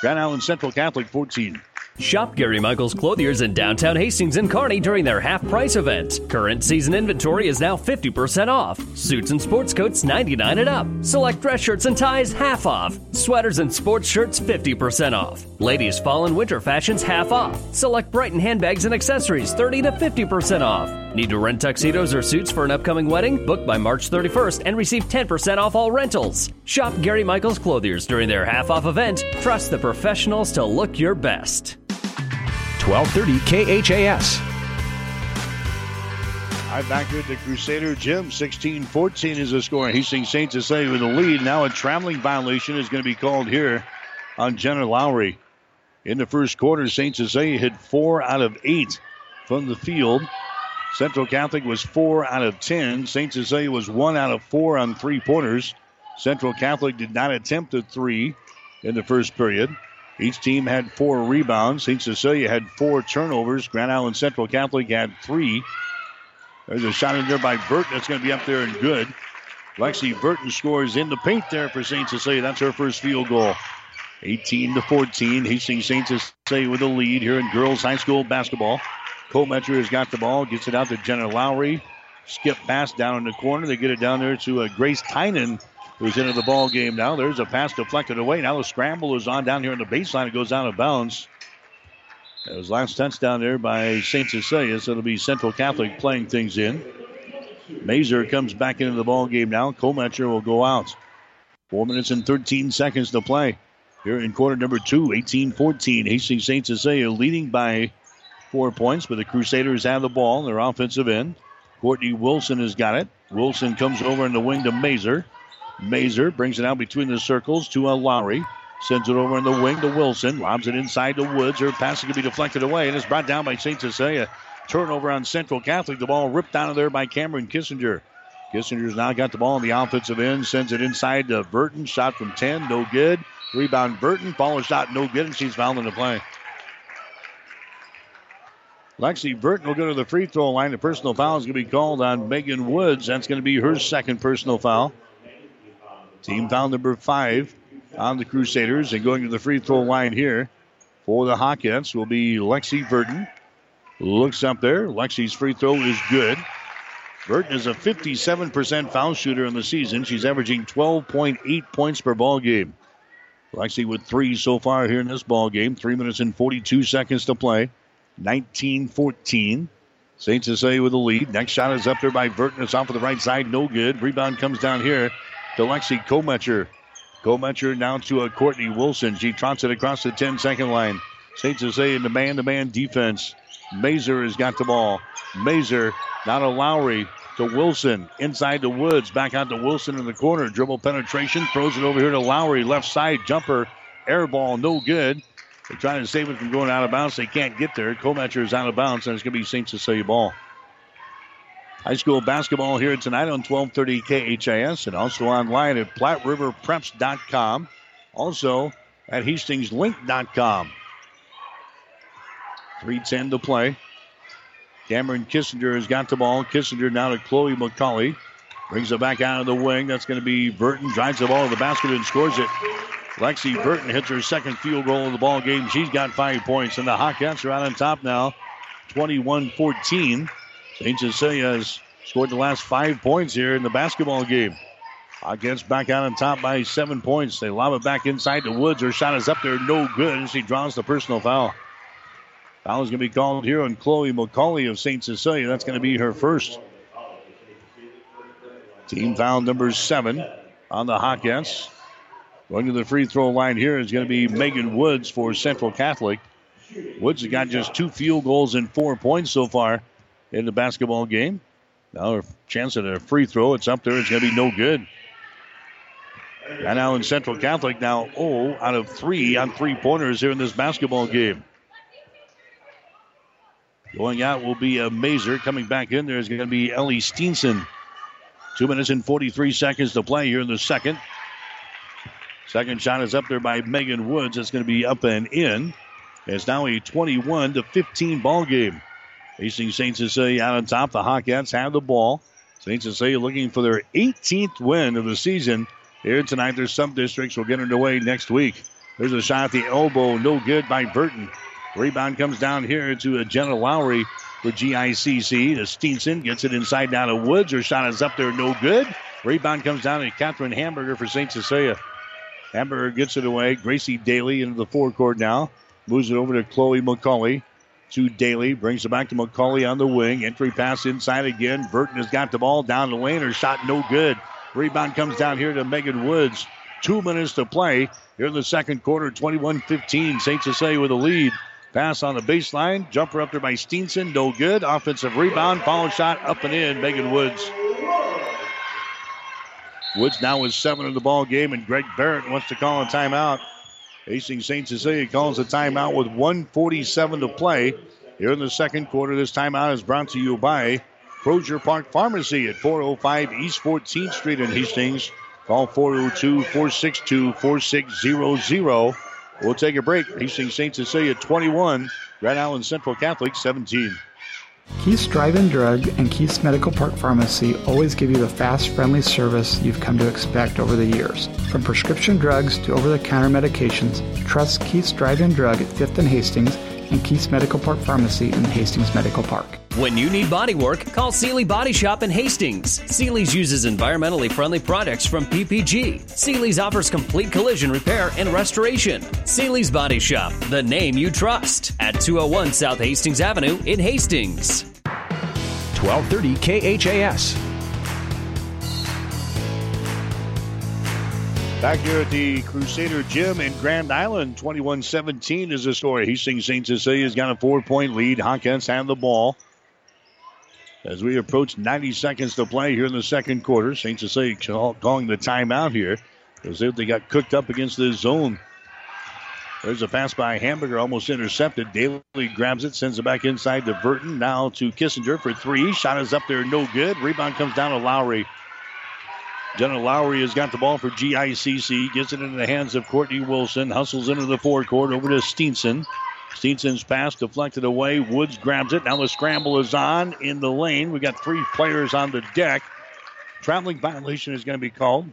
Grand Island Central Catholic 14. Shop Gary Michaels Clothiers in downtown Hastings and Kearney during their half-price event. Current season inventory is now 50% off. Suits and sports coats, $99 and up. Select dress shirts and ties, half off. Sweaters and sports shirts, 50% off. Ladies' fall and winter fashions, half off. Select Brighton handbags and accessories, 30 to 50% off. Need to rent tuxedos or suits for an upcoming wedding? Book by March 31st and receive 10% off all rentals. Shop Gary Michaels Clothiers during their half-off event. Trust the professionals to look your best. 1230 KHAS. I'm back here at the Crusader Gym. 16-14 is the score. Hastings St. Cecilia with the lead. Now a traveling violation is going to be called here on Jenna Lowry. In the first quarter, St. Cecilia hit 4 out of 8 from the field. Central Catholic was 4 out of 10. St. Cecilia was 1 out of 4 on three-pointers. Central Catholic did not attempt a three in the first period. Each team had 4 rebounds. St. Cecilia had 4 turnovers. Grand Island Central Catholic had 3. There's a shot in there by Burton. That's going to be up there and good. Lexi Burton scores in the paint there for St. Cecilia. That's her first field goal. 18-14. Hastings St. Cecilia with a lead here in girls high school basketball. Kometcher has got the ball. Gets it out to Jenna Lowry. Skip pass down in the corner. They get it down there to Grace Tynan, who's into the ball game now. There's a pass deflected away. Now the scramble is on down here in the baseline. It goes out of bounds. That was last touchdown there by St. Cecilia, so it'll be Central Catholic playing things in. Mazur comes back into the ball game now. Kometcher will go out. 4 minutes and 13 seconds to play here in quarter number 2, 18-14. Hastings St. Cecilia leading by 4 points, but the Crusaders have the ball. Their offensive end. Courtney Wilson has got it. Wilson comes over in the wing to Mazur. Mazur brings it out between the circles to Lowry. Sends it over in the wing to Wilson. Lobs it inside to Woods. Her pass could be deflected away, and it's brought down by St. Cecilia. Turnover on Central Catholic. The ball ripped out of there by Cameron Kissinger. Kissinger's now got the ball on the offensive end. Sends it inside to Burton. Shot from 10. No good. Rebound Burton. Follow shot. No good, and she's fouled in the play. Lexi Burton will go to the free throw line. The personal foul is going to be called on Megan Woods. That's going to be her second personal foul. Team foul number 5 on the Crusaders, and going to the free throw line here for the Hawkettes will be Lexi Burton. Looks up there. Lexi's free throw is good. Burton is a 57% foul shooter in the season. She's averaging 12.8 points per ball game. Lexi with 3 so far here in this ball game. 3 minutes and 42 seconds to play. 19-14. St. Cecilia with the lead. Next shot is up there by Burton. It's off of the right side. No good. Rebound comes down here to Lexi Kometcher. Kometcher now to Courtney Wilson. She trots it across the 10-second line. St. Cecilia in the man-to-man defense. Mazur has got the ball. Mazur now to Lowry, to Wilson. Inside to Woods. Back out to Wilson in the corner. Dribble penetration. Throws it over here to Lowry. Left side jumper. Air ball. No good. They're trying to save it from going out of bounds. They can't get there. Kometcher is out of bounds, and it's going to be St. Cecilia ball. High school basketball here tonight on 1230 KHIS and also online at PlatteRiverPreps.com. Also at HastingsLink.com. 3:10 to play. Cameron Kissinger has got the ball. Kissinger now to Chloe McCauley. Brings it back out of the wing. That's going to be Burton. Drives the ball to the basket and scores it. Lexi Burton hits her second field goal of the ball game. She's got 5 points. And the Hawkettes are out on top now. 21-14. St. Cecilia has Scored the last 5 points here in the basketball game. Against back out on top by 7 points. They lob it back inside to Woods. Her shot is up there, no good, and she draws the personal foul. Foul is going to be called here on Chloe McCauley of St. Cecilia. That's going to be her first. Team foul number 7 on the Hawkettes. Going to the free throw line here is going to be Megan Woods for Central Catholic. Woods has got just 2 field goals and 4 points so far in the basketball game. Now her chance at a free throw. It's up there. It's going to be no good. And now in Central Catholic, now 0 out of 3 on three-pointers here in this basketball game. Going out will be a Mazer. Coming back in there is going to be Ellie Steenson. 2 minutes and 43 seconds to play here in the second. Second shot is up there by Megan Woods. It's going to be up and in. It's now a 21-15 ball game. Facing St. Cecilia out on top. The Hawkettes have the ball. St. Cecilia looking for their 18th win of the season here tonight. There's some districts will get underway next week. There's a shot at the elbow. No good by Burton. Rebound comes down here to Jenna Lowry for GICC. The Steenson gets it inside down to Woods. Her shot is up there. No good. Rebound comes down to Catherine Hamburger for St. Cecilia. Hamburger gets it away. Gracie Daly into the forecourt now. Moves it over to Chloe McCauley. To Daly. Brings it back to McCauley on the wing. Entry pass inside again. Burton has got the ball down the lane. Her shot no good. Rebound comes down here to Megan Woods. 2 minutes to play here in the second quarter. 21-15. St. Cecilia with a lead. Pass on the baseline. Jumper up there by Steenson. No good. Offensive rebound. Foul shot up and in. Megan Woods. Woods now with 7 in the ball game, and Greg Barrett wants to call a timeout. Hastings St. Cecilia calls a timeout with 1:47 to play here in the second quarter. This timeout is brought to you by Crozier Park Pharmacy at 405 East 14th Street in Hastings. Call 402-462-4600. We'll take a break. Hastings St. Cecilia 21, Grand Island Central Catholic 17. Keith's Drive-In Drug and Keith's Medical Park Pharmacy always give you the fast, friendly service you've come to expect over the years. From prescription drugs to over-the-counter medications, trust Keith's Drive-In Drug at 5th and Hastings and Keith's Medical Park Pharmacy in Hastings Medical Park. When you need body work, call Sealy Body Shop in Hastings. Sealy's uses environmentally friendly products from PPG. Sealy's offers complete collision repair and restoration. Sealy's Body Shop, the name you trust, at 201 South Hastings Avenue in Hastings. 1230 KHAS. Back here at the Crusader Gym in Grand Island, 21-17 is the score. Hastings St. Cecilia's got a 4-point lead. Hawkins have the ball. As we approach 90 seconds to play here in the second quarter, St. Cecilia calling the timeout here. They got cooked up against the zone. There's a pass by Hamburger, almost intercepted. Daly grabs it, sends it back inside to Burton. Now to Kissinger for three. Shot is up there, no good. Rebound comes down to Lowry. Jenna Lowry has got the ball for GICC. Gets it into the hands of Courtney Wilson. Hustles into the forecourt over to Steenson. Steenson's pass deflected away. Woods grabs it. Now the scramble is on in the lane. We got 3 players on the deck. Traveling violation is going to be called.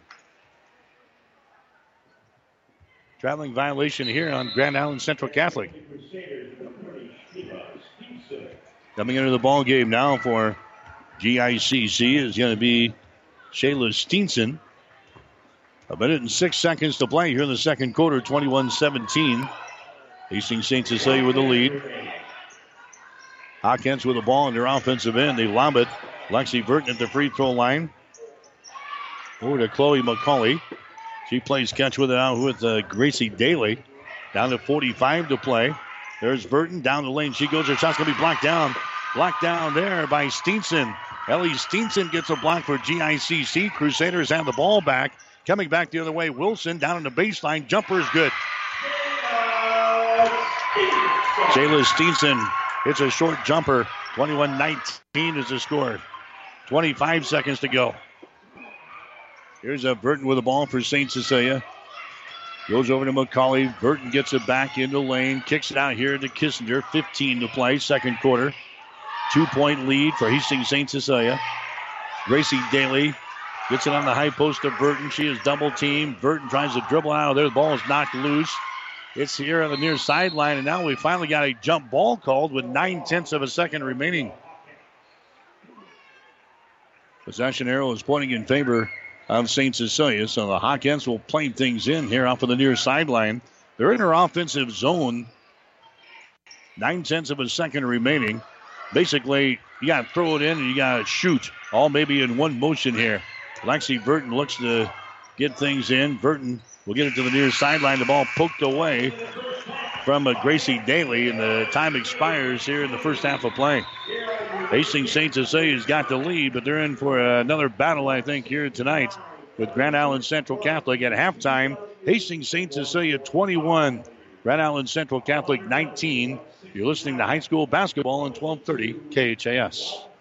Traveling violation here on Grand Island Central Catholic. Coming into the ball game now for GICC is going to be Shayla Steenson. 1 minute and 6 seconds to play here in the second quarter, 21-17. Hastings St. Cecilia with the lead. Hawkins with the ball in their offensive end. They lob it. Lexi Burton at the free throw line. Over to Chloe McCauley. She plays catch with it out with Gracie Daly. Down to 45 to play. There's Burton down the lane. She goes. Her shot's going to be blocked down. Blocked down there by Steenson. Ellie Steenson gets a block for GICC. Crusaders have the ball back. Coming back the other way, Wilson down on the baseline. Jumper is good. Jayla Steenson hits a short jumper. 21-19 is the score. 25 seconds to go. Here's a Burton with the ball for St. Cecilia. Goes over to McCauley. Burton gets it back into lane. Kicks it out here to Kissinger. 15 to play, second quarter. 2-point lead for Hastings St. Cecilia. Gracie Daly gets it on the high post to Burton. She is double teamed. Burton tries to dribble out of there. The ball is knocked loose. It's here on the near sideline, and now we finally got a jump ball called with 9/10 of a second remaining. Possession arrow is pointing in favor of St. Cecilia. So the Hawkins will play things in here off of the near sideline. They're in their offensive zone. 9 tenths of a second remaining. Basically, you got to throw it in and you got to shoot. All maybe in one motion here. Lexi Burton looks to get things in. Burton will get it to the near sideline. The ball poked away from Gracie Daly, and the time expires here in the first half of play. Hastings St. Cecilia's got the lead, but they're in for another battle, I think, here tonight with Grand Island Central Catholic at halftime. Hastings St. Cecilia 21, Grand Island Central Catholic 19. You're listening to high school basketball on 1230 KHAS.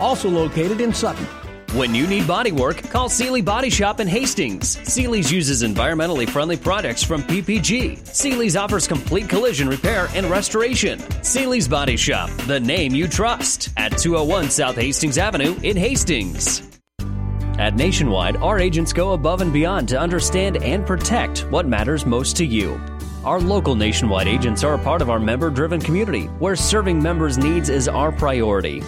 also located in Sutton. When you need body work, call Seeley Body Shop in Hastings. Seeley's uses environmentally friendly products from PPG. Seeley's offers complete collision repair and restoration. Seeley's Body Shop, the name you trust, at 201 South Hastings Avenue in Hastings. At Nationwide, our agents go above and beyond to understand and protect what matters most to you. Our local Nationwide agents are a part of our member-driven community, where serving members' needs is our priority.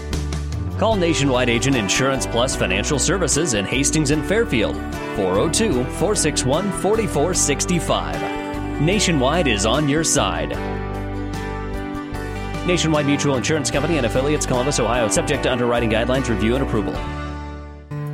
Call Nationwide Agent Insurance Plus Financial Services in Hastings and Fairfield, 402-461-4465. Nationwide is on your side. Nationwide Mutual Insurance Company and affiliates, Columbus, Ohio, subject to underwriting guidelines, review, and approval.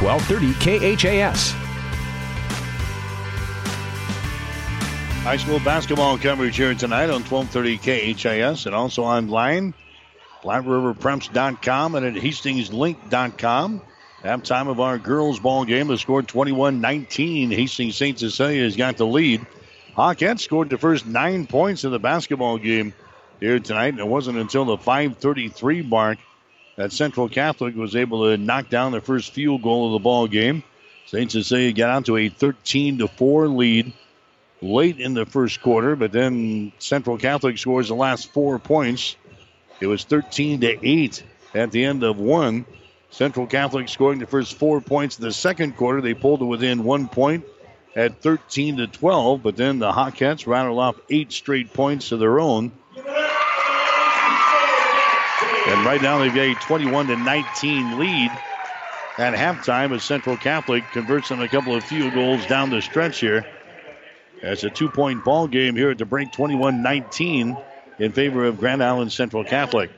1230 KHAS. High school basketball coverage here tonight on 1230 KHAS and also online, BlackRiverPreps.com and at HastingsLink.com. Halftime of our girls' ball game, the score 21-19. Hastings St. Cecilia has got the lead. Hawkins scored the first 9 points of the basketball game here tonight, and it wasn't until the 5:33 mark that Central Catholic was able to knock down the first field goal of the ball game. St. Cecilia got out to a 13-4 lead late in the first quarter, but then Central Catholic scores the last 4 points. It was 13-8 at the end of one. Central Catholic scoring the first 4 points in the second quarter. They pulled to within 1 point at 13-12, but then the Hawkettes rattled off 8 straight points of their own. And right now they've got a 21-19 lead at halftime as Central Catholic converts on a couple of field goals down the stretch here. That's a 2-point ball game here at the break, 21-19 in favor of Grand Island Central Catholic.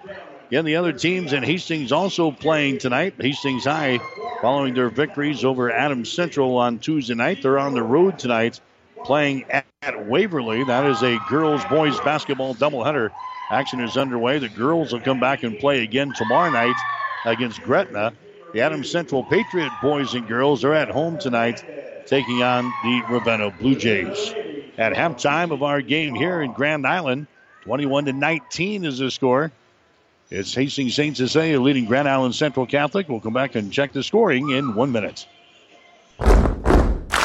Again, the other teams in Hastings also playing tonight. Hastings High, following their victories over Adams Central on Tuesday night, they're on the road tonight playing at Waverly. That is a girls-boys basketball doubleheader. Action is underway. The girls will come back and play again tomorrow night against Gretna. The Adams Central Patriot boys and girls are at home tonight taking on the Ravenna Blue Jays. At halftime of our game here in Grand Island, 21-19 is the score. It's Hastings St. Cecilia leading Grand Island Central Catholic. We'll come back and check the scoring in 1 minute.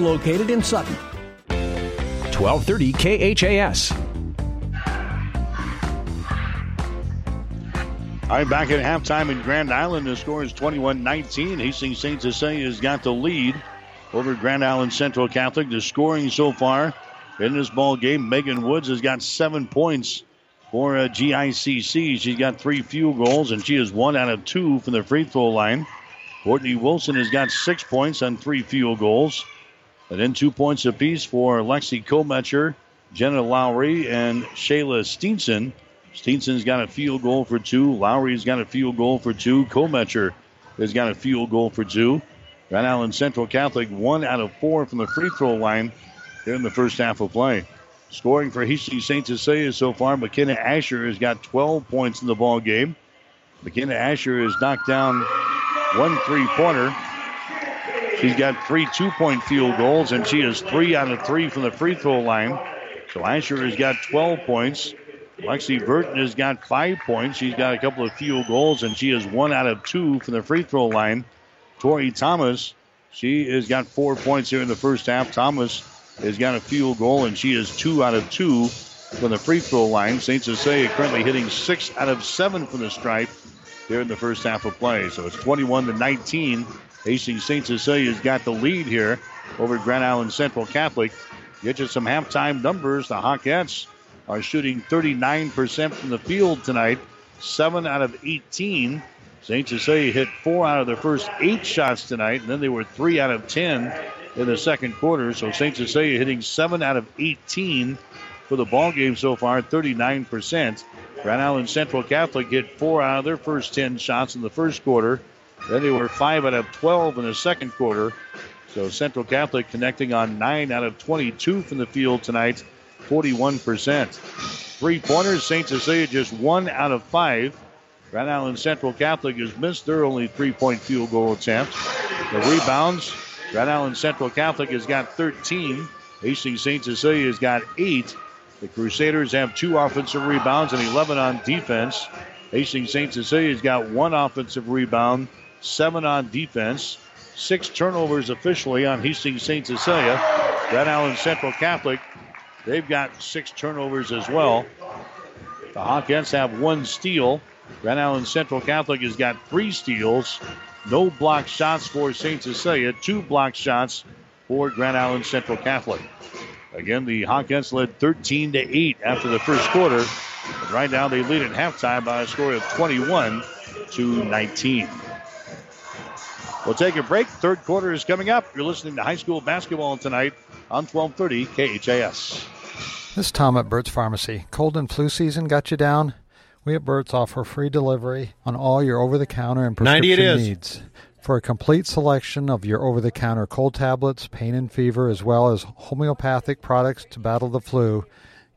located in Sutton. 1230 KHAS. All right, back at halftime in Grand Island. The score is 21-19. Hastings St. Cecilia has got the lead over Grand Island Central Catholic. The scoring so far in this ball game, Megan Woods has got 7 points for GICC. She's got 3 field goals, and she is 1 out of 2 from the free throw line. Courtney Wilson has got 6 points on 3 field goals. And then 2 points apiece for Lexi Kometcher, Jenna Lowry, and Shayla Steenson. Steenson's got a field goal for 2. Lowry's got a field goal for 2. Kometcher has got a field goal for 2. Grand Island Central Catholic 1 out of 4 from the free throw line here in the first half of play. Scoring for Hastings St. Cecilia so far, McKenna Asher has got 12 points in the ball game. McKenna Asher has knocked down 1 3-pointer. She's got 3 two-point field goals, and she is 3 out of 3 from the free throw line. So Asher has got 12 points. Lexi Burton has got 5 points. She's got a couple of field goals, and she is 1 out of 2 from the free throw line. Tori Thomas, she has got 4 points here in the first half. Thomas has got a field goal, and she is 2 out of 2 from the free throw line. St. Cecilia currently hitting 6 out of 7 from the stripe here in the first half of play. So it's 21-19. Hastings St. Cecilia's got the lead here over Grand Island Central Catholic. Get you some halftime numbers. The Hawkettes are shooting 39% from the field tonight, 7 out of 18. St. Cecilia hit 4 out of their first 8 shots tonight, and then they were 3 out of 10 in the second quarter. So St. Cecilia hitting 7 out of 18 for the ball game so far, 39%. Grand Island Central Catholic hit 4 out of their first 10 shots in the first quarter. Then they were 5 out of 12 in the second quarter. So Central Catholic connecting on 9 out of 22 from the field tonight, 41%. Three-pointers, St. Cecilia just 1 out of 5. Grand Island Central Catholic has missed their only three-point field goal attempt. The rebounds, Grand Island Central Catholic has got 13. Hastings St. Cecilia has got 8. The Crusaders have 2 offensive rebounds and 11 on defense. Hastings St. Cecilia has got 1 offensive rebound, 7 on defense, 6 turnovers officially on Hastings St. Cecilia. Grand Island Central Catholic, they've got 6 turnovers as well. The Hawkettes have 1 steal. Grand Island Central Catholic has got 3 steals. No block shots for St. Cecilia, 2 block shots for Grand Island Central Catholic. Again, the Hawkettes led 13-8 after the first quarter. And right now they lead at halftime by a score of 21-19. We'll take a break. Third quarter is coming up. You're listening to high school basketball tonight on 1230 KHAS. This is Tom at Burt's Pharmacy. Cold and flu season got you down? We at Burt's offer free delivery on all your over-the-counter and prescription needs. For a complete selection of your over-the-counter cold tablets, pain and fever, as well as homeopathic products to battle the flu,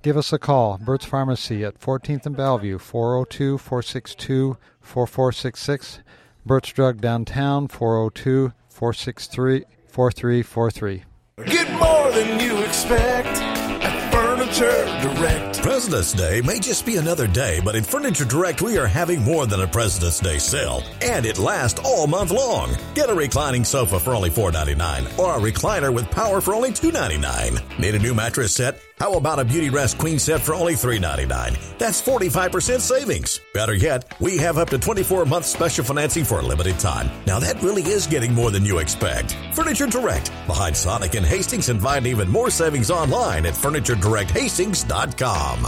give us a call. Burt's Pharmacy at 14th and Bellevue, 402-462-4466. Burt's Drug Downtown, 402-463-4343. Get more than you expect at Furniture Direct. President's Day may just be another day, but at Furniture Direct, we are having more than a President's Day sale, and it lasts all month long. Get a reclining sofa for only $4.99 or a recliner with power for only $2.99. Need a new mattress set? How about a Beauty Rest Queen set for only $3.99? That's 45% savings. Better yet, we have up to 24-month special financing for a limited time. Now that really is getting more than you expect. Furniture Direct, behind Sonic and Hastings, and find even more savings online at FurnitureDirectHastings.com.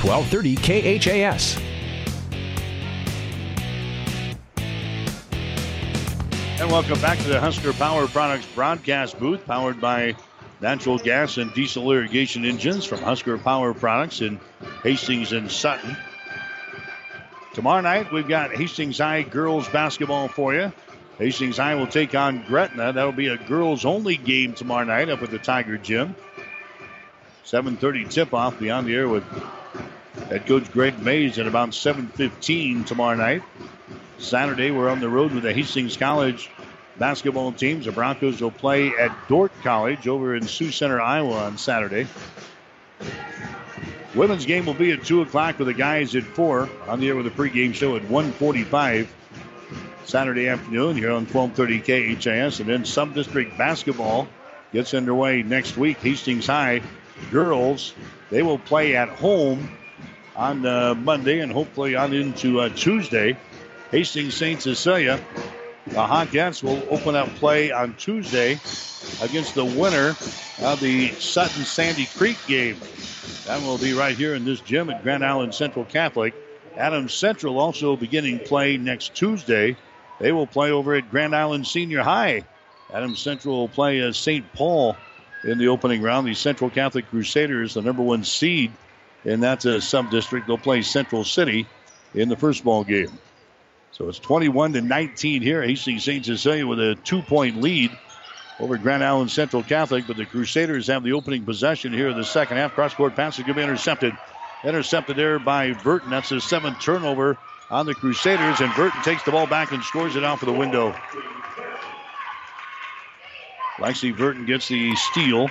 1230 KHAS. And welcome back to the Husker Power Products broadcast booth, powered by natural gas and diesel irrigation engines from Husker Power Products in Hastings and Sutton. Tomorrow night, we've got Hastings High girls basketball for you. Hastings High will take on Gretna. That'll be a girls-only game tomorrow night up at the Tiger Gym. 7:30 tip-off. Beyond the Air with head coach Greg Mays at about 7:15 tomorrow night. Saturday, we're on the road with the Hastings College basketball teams. The Broncos will play at Dort College over in Sioux Center, Iowa on Saturday. Women's game will be at 2 o'clock with the guys at 4. On the Air with a pregame show at 1:45 Saturday afternoon here on 1230 KHIS. And then sub-district basketball gets underway next week. Hastings High girls, they will play at home on Monday and hopefully on into Tuesday. Hastings St. Cecilia, the Hawkettes will open up play on Tuesday against the winner of the Sutton Sandy Creek game. That will be right here in this gym at Grand Island Central Catholic. Adams Central also beginning play next Tuesday. They will play over at Grand Island Senior High. Adams Central will play as St. Paul in the opening round. The Central Catholic Crusaders, the number one seed in that sub-district, they'll play Central City in the first ball game. So it's 21-19 here. Hastings St. Cecilia with a 2-point lead over Grand Island Central Catholic, but the Crusaders have the opening possession here in the second half. Cross-court pass is going to be intercepted. Intercepted there by Burton. That's his seventh turnover on the Crusaders, and Burton takes the ball back and scores it out for the window. Lexi Burton gets the steal.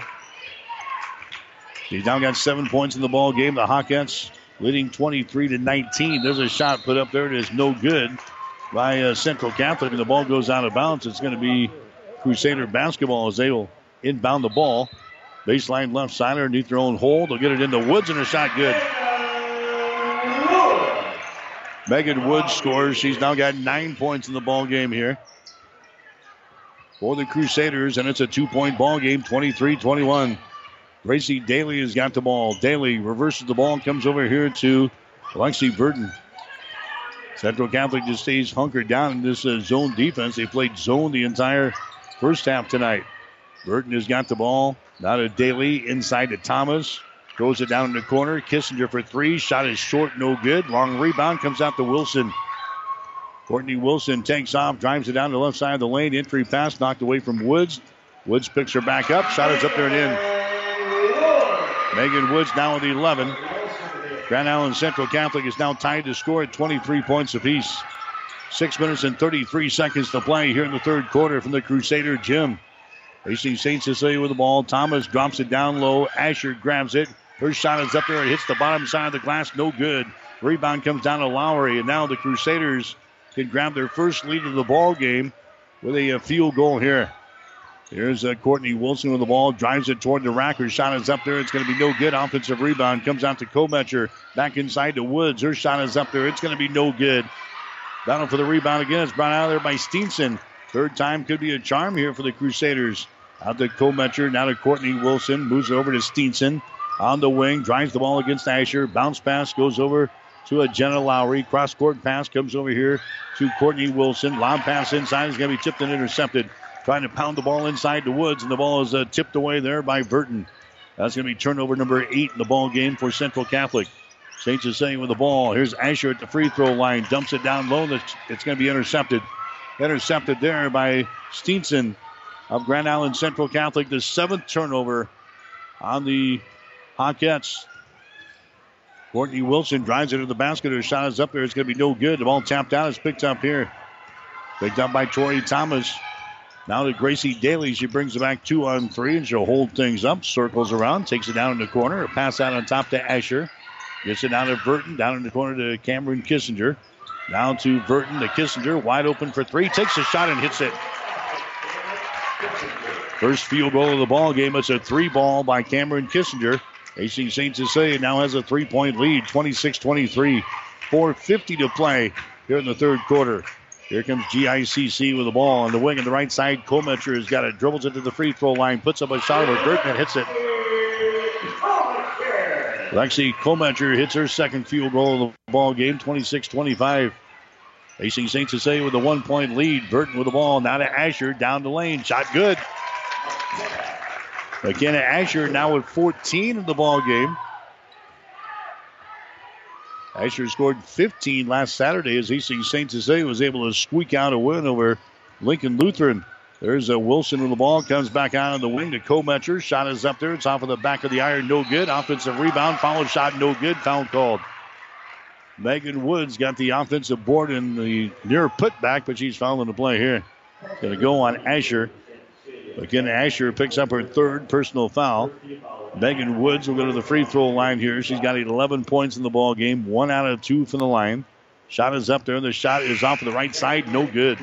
She's now got 7 points in the ball game. The Hawkettes leading 23-19. There's a shot put up there. It is no good by Central Catholic, and the ball goes out of bounds. It's going to be Crusader basketball as they will inbound the ball. Baseline left side underneath their own hole. They'll get it into Woods, and her shot good. Megan Woods scores. She's now got 9 points in the ball game here for the Crusaders, and it's a two-point ball game, 23-21. Gracie Daly has got the ball. Daly reverses the ball and comes over here to Lexi Burton. Central Catholic just stays hunkered down in this zone defense. They played zone the entire first half tonight. Burton has got the ball. Now to Daly, inside to Thomas. Throws it down in the corner. Kissinger for three. Shot is short, no good. Long rebound comes out to Wilson. Courtney Wilson takes off, drives it down the left side of the lane. Entry pass knocked away from Woods. Woods picks her back up. Shot is up there and in. Megan Woods now with 11. Grand Island Central Catholic is now tied to score at 23 points apiece. 6 minutes and 33 seconds to play here in the third quarter from the Crusader Gym. Hastings St. Cecilia with the ball. Thomas drops it down low. Asher grabs it. Her shot is up there. It hits the bottom side of the glass. No good. Rebound comes down to Lowry, and now the Crusaders can grab their first lead of the ball game with a field goal here. Here's Courtney Wilson with the ball, drives it toward the rack. Her shot is up there. It's going to be no good. Offensive rebound comes out to Kometcher. Back inside to Woods. Her shot is up there. It's going to be no good. Battle for the rebound again. It's brought out of there by Steenson. Third time could be a charm here for the Crusaders. Out to Kometcher. Now to Courtney Wilson. Moves it over to Steenson. On the wing. Drives the ball against Asher. Bounce pass goes over to Jenna Lowry. Cross-court pass comes over here to Courtney Wilson. Lob pass inside is going to be tipped and intercepted. Trying to pound the ball inside to Woods, and the ball is tipped away there by Burton. That's going to be turnover number 8 in the ball game for Central Catholic. St. Cecilia with the ball. Here's Asher at the free throw line. Dumps it down low. It's going to be intercepted. Intercepted there by Steenson of Grand Island Central Catholic. The 7th turnover on the Hawkettes. Courtney Wilson drives it to the basket. Her shot is up there. It's going to be no good. The ball tapped out. It's picked up here. Picked up by Tori Thomas. Now to Gracie Daly. She brings it back 2 on 3, and she'll hold things up. Circles around. Takes it down in the corner. A pass out on top to Asher. Gets it out of Burton, down in the corner to Cameron Kissinger. Down to Burton to Kissinger, wide open for three. Takes a shot and hits it. First field goal of the ball game. It's a three ball by Cameron Kissinger. Hastings St. Cecilia now has a 3-point lead, 26-23. 4:50 to play here in the third quarter. Here comes GICC with the ball on the wing on the right side. Komecher has got it, dribbles it to the free throw line, puts up a shot over Burton and hits it. Lexi Komecher hits her second field goal of the ball game, 26-25. Hastings St. Cecilia with a 1-point lead. Burton with the ball, now to Asher, down the lane, shot good. McKenna Asher now at 14 in the ball game. Asher scored 15 last Saturday as Hastings St. Cecilia was able to squeak out a win over Lincoln Lutheran. There's a Wilson with the ball, comes back out on the wing to Komecher. Shot is up there. It's off of the back of the iron, no good. Offensive rebound, foul shot, no good. Foul called. Megan Woods got the offensive board in the near putback, but she's fouling the play here. Going to go on Asher. Again, Asher picks up her third personal foul. Megan Woods will go to the free throw line here. She's got 11 points in the ball game, 1 out of 2 from the line. Shot is up there. The shot is off the right side. No good.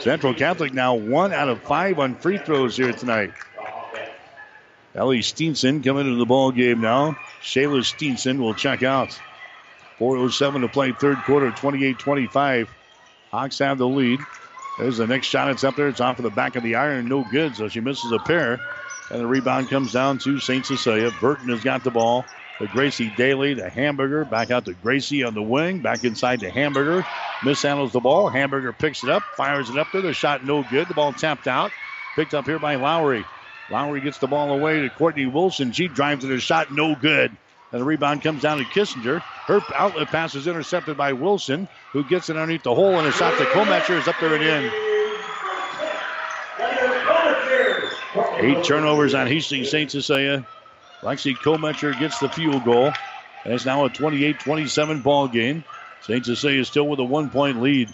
Central Catholic now 1 out of 5 on free throws here tonight. Ellie Steenson coming into the ball game now. Shayla Steenson will check out. 4:07 to play third quarter, 28-25. Hawks have the lead. There's the next shot. It's up there. It's off of the back of the iron. No good, so she misses a pair. And the rebound comes down to St. Cecilia. Burton has got the ball. To Gracie Daly, to Hamburger. Back out to Gracie on the wing. Back inside to Hamburger. Mishandles the ball. Hamburger picks it up. Fires it up there. The shot no good. The ball tapped out. Picked up here by Lowry. Lowry gets the ball away to Courtney Wilson. She drives it. The shot no good. And the rebound comes down to Kissinger. Her outlet pass is intercepted by Wilson, who gets it underneath the hole, and a shot to Komecher is up there and in. 8 turnovers on Hastings St. Cecilia. Lexi Komecher gets the field goal, and it's now a 28-27 ball game. St. Cecilia is still with a 1-point lead.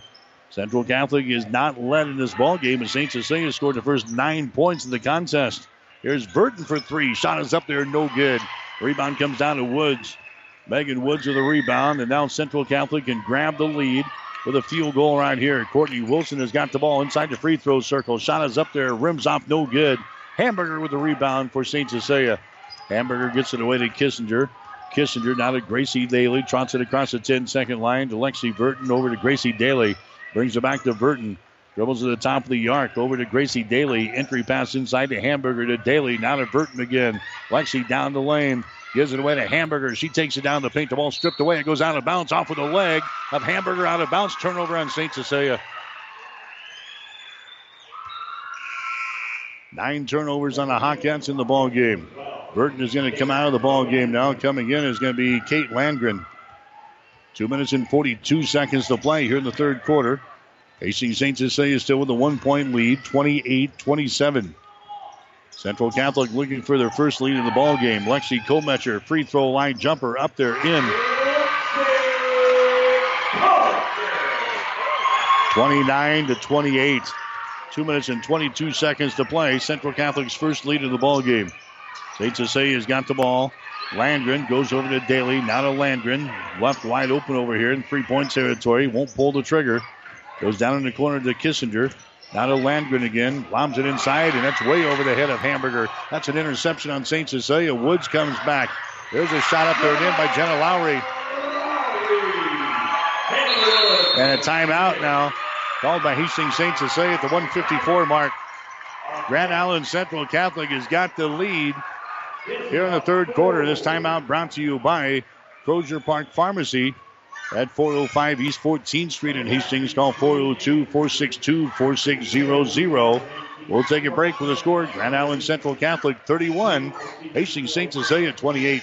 Central Catholic is not led in this ball game, and St. Cecilia scored the first 9 points in the contest. Here's Burton for three. Shot is up there, no good. Rebound comes down to Woods. Megan Woods with a rebound, and now Central Catholic can grab the lead with a field goal right here. Courtney Wilson has got the ball inside the free throw circle. Shot is up there. Rims off, no good. Hamburger with the rebound for St. Cecilia. Hamburger gets it away to Kissinger. Kissinger now to Gracie Daly. Trots it across the 10-second line to Lexi Burton. Over to Gracie Daly. Brings it back to Burton. Dribbles to the top of the arc. Over to Gracie Daly. Entry pass inside to Hamburger to Daly. Now to Burton again. Lexi down the lane. Gives it away to Hamburger. She takes it down the paint. The ball stripped away. It goes out of bounds. Off with a leg of Hamburger. Out of bounds. Turnover on St. Cecilia. 9 turnovers on the Hawkettes in the ball game. Burton is going to come out of the ball game now. Coming in is going to be Kate Landgren. 2 minutes and 42 seconds to play here in the third quarter. Hastings St. Cecilia is still with a 1-point lead, 28-27. Central Catholic looking for their first lead in the ball game. Lexi Komecher, free throw line jumper up there in. 29-28. 2 minutes and 22 seconds to play. Central Catholic's first lead in the ball game. St. Cecilia's got the ball. Landgren goes over to Daly. Now to Landgren. Left wide open over here in 3-point territory. Won't pull the trigger. Goes down in the corner to Kissinger. Now to Landgren again. Lobs it inside, and that's way over the head of Hamburger. That's an interception on St. Cecilia. Woods comes back. There's a shot up there and in by Jenna Lowry. And a timeout now called by Hastings St. Cecilia at the 1:54 mark. Grand Island Central Catholic has got the lead here in the third quarter. This timeout brought to you by Crozier Park Pharmacy. At 405 East 14th Street in Hastings, call 402-462-4600. We'll take a break with the score. Grand Island Central Catholic 31, Hastings St. Cecilia 28.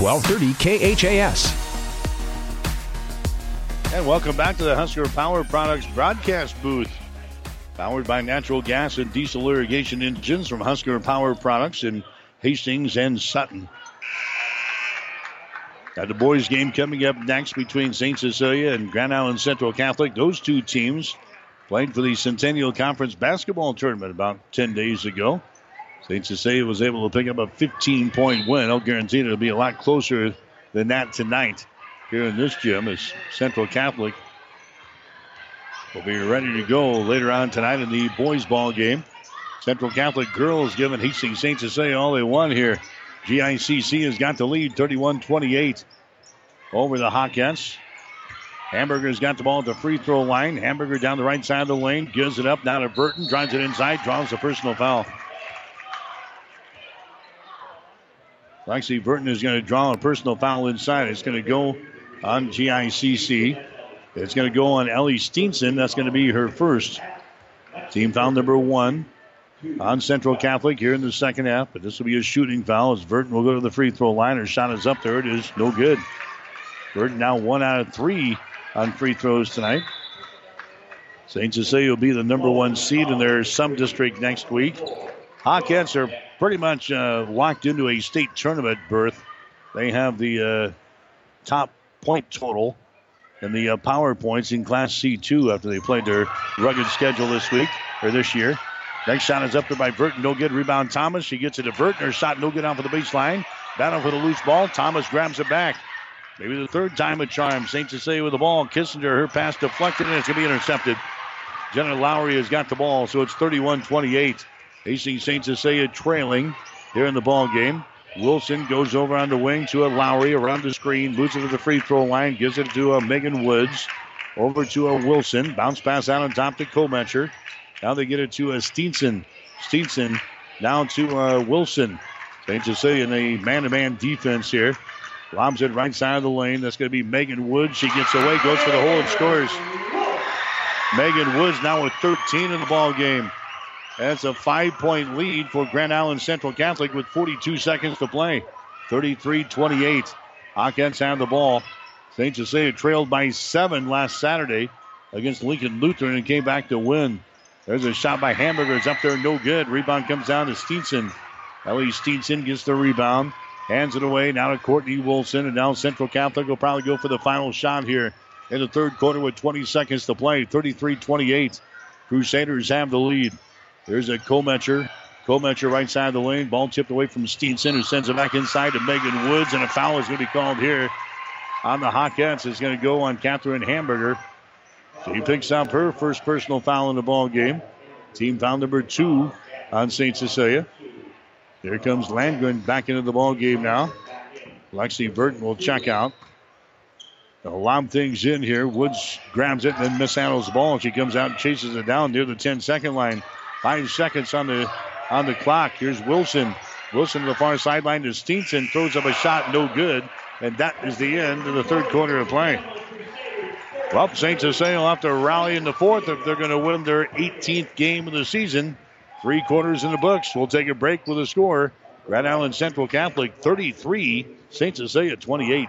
1230 KHAS. And welcome back to the Husker Power Products broadcast booth. Powered by natural gas and diesel irrigation engines from Husker Power Products in Hastings and Sutton. Got the boys game coming up next between St. Cecilia and Grand Island Central Catholic. Those two teams played for the Centennial Conference basketball tournament about 10 days ago. St. Cecilia was able to pick up a 15-point win. I'll guarantee it'll be a lot closer than that tonight here in this gym as Central Catholic will be ready to go later on tonight in the boys' ball game. Central Catholic girls giving Hastings St. Cecilia all they want here. GICC has got the lead 31-28 over the Hawkettes. Hamburger's got the ball at the free throw line. Hamburger down the right side of the lane, gives it up now to Burton, drives it inside, draws a personal foul. Lexi Burton is going to draw a personal foul inside. It's going to go on GICC. It's going to go on Ellie Steenson. That's going to be her first. Team foul number one on Central Catholic here in the second half. But this will be a shooting foul as Burton will go to the free throw line. Her shot is up there. It is no good. Burton now 1 out of 3 on free throws tonight. St. Cecilia will be the number one seed in their sub-district next week. Hawkettes are pretty much locked into a state tournament berth. They have the top point total and the power points in Class C2 after they played their rugged schedule this year. Next shot is up there by Burton. No good. Rebound Thomas. She gets it to Burton. Her shot no good off of the baseline. Battle for the loose ball. Thomas grabs it back. Maybe the third time a charm. St. Cecilia with the ball. Kissinger, her pass deflected, and it's going to be intercepted. Jenna Lowry has got the ball, so it's 31-28. Hastings St. Cecilia trailing here in the ball game. Wilson goes over on the wing to a Lowry around the screen, moves it to the free throw line, gives it to a Megan Woods, over to a Wilson, bounce pass out on top to Komecher. Now they get it to a Steenson. Steenson down to Wilson. St. Cecilia in the man-to-man defense here. Lobs it right side of the lane. That's going to be Megan Woods. She gets away, goes for the hole and scores. Megan Woods now with 13 in the ball game. That's a 5-point lead for Grand Island Central Catholic with 42 seconds to play. 33-28. Hawkins have the ball. St. Cecilia trailed by 7 last Saturday against Lincoln Lutheran and came back to win. There's a shot by Hamburger. It's up there, no good. Rebound comes down to Steenson. Ellie Steenson gets the rebound. Hands it away now to Courtney Wilson. And now Central Catholic will probably go for the final shot here in the third quarter with 20 seconds to play. 33-28. Crusaders have the lead. There's a Komecher. Komecher right side of the lane. Ball tipped away from Steenson, who sends it back inside to Megan Woods. And a foul is going to be called here on the Hawkettes. It's going to go on Catherine Hamburger. She picks up her first personal foul in the ball game. Team foul number 2 on St. Cecilia. Here comes Landgren back into the ball game now. Lexi Burton will check out. They'll lob things in here. Woods grabs it and then mishandles the ball. She comes out and chases it down near the 10-second line. 5 seconds on the clock. Here's Wilson. Wilson to the far sideline to Steenson. Throws up a shot, no good. And that is the end of the third quarter of play. Well, St. Cecilia will have to rally in the fourth if they're going to win their 18th game of the season. Three quarters in the books. We'll take a break with a score. Grand Island Central Catholic 33, St. Cecilia 28.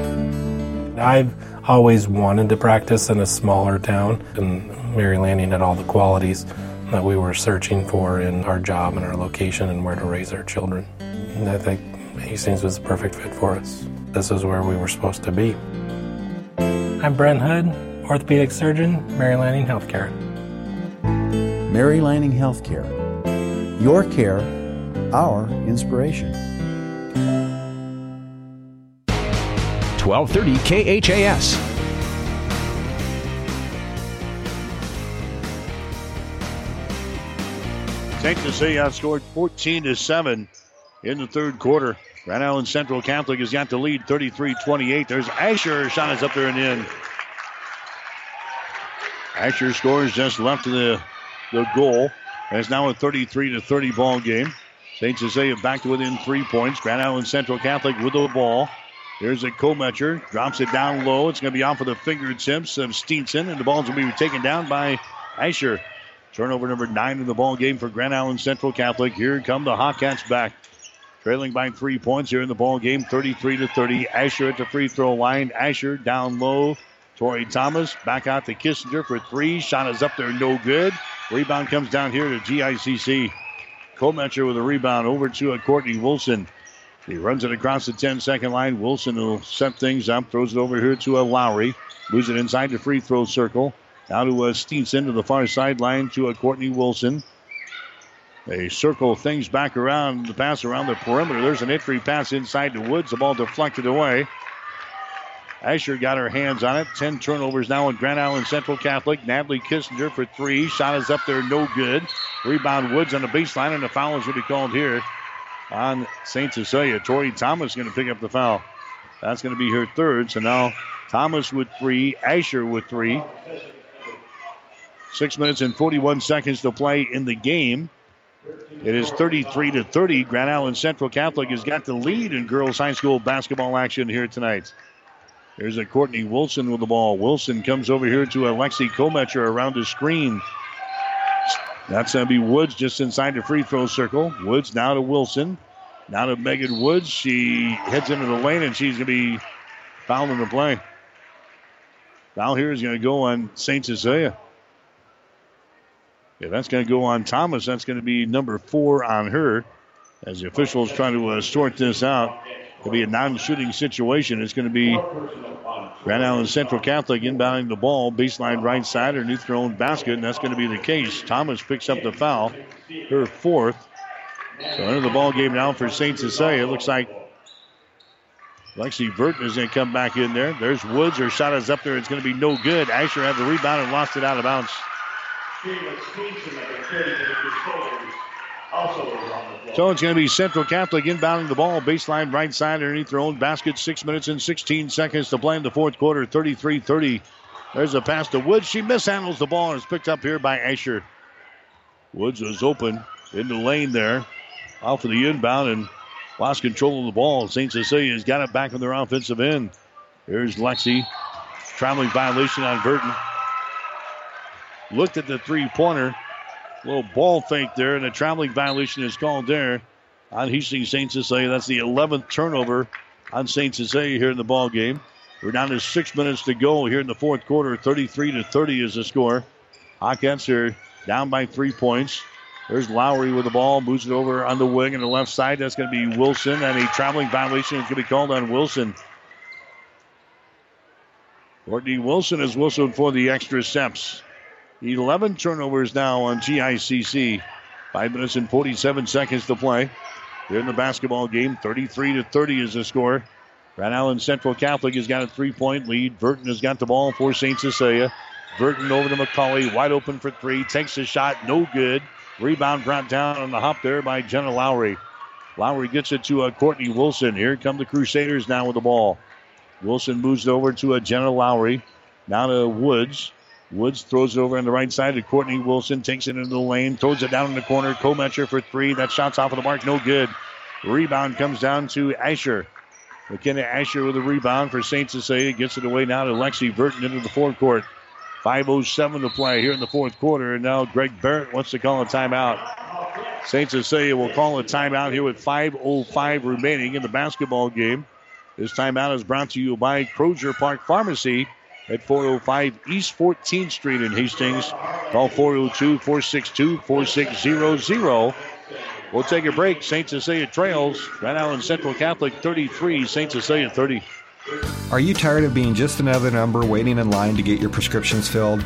I've always wanted to practice in a smaller town, and Mary Lanning had all the qualities that we were searching for in our job and our location and where to raise our children. And I think Hastings was the perfect fit for us. this is where we were supposed to be. I'm Brent Hood, orthopedic surgeon, Mary Lanning Healthcare. Mary Lanning Healthcare. Your care, our inspiration. 1230 KHAS. Texas City outscored 14-7 in the third quarter. Grand Island Central Catholic has got the lead 33-28. There's Asher. Shot is up there and in. Asher scores just left of the goal. And it's now a 33-30 ball game. St. Cecilia back to within 3 points. Grand Island Central Catholic with the ball. Here's a Kometcher. Drops it down low. It's going to be off of the fingertips of Steenson. And the ball's going to be taken down by Asher. Turnover number 9 in the ball game for Grand Island Central Catholic. Here come the Hawkeyes back. Trailing by 3 points here in the ball game, 33-30. Asher at the free throw line. Asher down low. Torrey Thomas back out to Kissinger for three. Shot is up there, no good. Rebound comes down here to GICC. Kometcher with a rebound over to Courtney Wilson. He runs it across the 10-second line. Wilson will set things up, throws it over here to Lowry. Moves it inside the free throw circle. Now to Steenson to the far sideline to Courtney Wilson. They circle things back around, the pass around the perimeter. There's an entry pass inside to Woods. The ball deflected away. Asher got her hands on it. 10 turnovers now in Grand Island Central Catholic. Natalie Kissinger for three. Shot is up there, no good. Rebound Woods on the baseline, and the foul is going to be called here on St. Cecilia. Torrey Thomas going to pick up the foul. That's going to be her third. So now Thomas with three, Asher with three. 6 minutes and 41 seconds to play in the game. It is 33-30. Grand Island Central Catholic has got the lead in girls high school basketball action here tonight. There's a Courtney Wilson with the ball. Wilson comes over here to Alexi Kometcher around the screen. That's going to be Woods just inside the free throw circle. Woods now to Wilson. Now to Megan Woods. She heads into the lane, and she's going to be fouled in the play. Foul here is going to go on St. Cecilia. Yeah, that's going to go on Thomas. That's going to be number 4 on her. As the officials try to sort this out, it'll be a non-shooting situation. It's going to be Grand Island Central Catholic inbounding the ball, baseline right side, underneath their own basket, and that's going to be the case. Thomas picks up the foul, her 4th. So into the ball game now for St. Cecilia. It looks like Lexi Burton is going to come back in there. There's Woods. Her shot is up there. It's going to be no good. Asher had the rebound and lost it out of bounds. So it's going to be Central Catholic inbounding the ball, baseline right side underneath their own basket. 6 minutes and 16 seconds to play in the fourth quarter, 33-30. There's a pass to Woods. She mishandles the ball and is picked up here by Asher. Woods was open in the lane there, off of the inbound and lost control of the ball. St. Cecilia's got it back on their offensive end. Here's Lexi. Traveling violation on Burton. Looked at the three-pointer. Little ball fake there, and a traveling violation is called there on Hastings St. Cecilia. That's the 11th turnover on St. Cecilia here in the ball game. We're down to 6 minutes to go here in the fourth quarter. 33-30 is the score. Hawkins are down by 3 points. There's Lowry with the ball. Moves it over on the wing on the left side. That's going to be Wilson, and a traveling violation is going to be called on Wilson. Courtney Wilson is whistled for the extra steps. 11 turnovers now on GICC. 5 minutes and 47 seconds to play. They're in the basketball game. 33-30 is the score. Grand Island Central Catholic has got a 3-point lead. Burton has got the ball for St. Cecilia. Burton over to McCauley. Wide open for three. Takes a shot. No good. Rebound brought down on the hop there by Jenna Lowry. Lowry gets it to Courtney Wilson. Here come the Crusaders now with the ball. Wilson moves it over to Jenna Lowry. Now to Woods. Woods throws it over on the right side to Courtney Wilson. Takes it into the lane. Throws it down in the corner. Kometcher for three. That shot's off of the mark. No good. Rebound comes down to Asher. McKenna Asher with a rebound for St. Cecilia. Gets it away now to Lexi Burton into the forecourt. 5:07 to play here in the fourth quarter. And now Greg Barrett wants to call a timeout. St. Cecilia will call a timeout here with 5:05 remaining in the basketball game. This timeout is brought to you by Crozier Park Pharmacy at 405 East 14th Street in Hastings. Call 402-462-4600 We'll take a break. St. Cecilia trails Grand Island Central Catholic 33, St. Cecilia 30. Are you tired of being just another number waiting in line to get your prescriptions filled?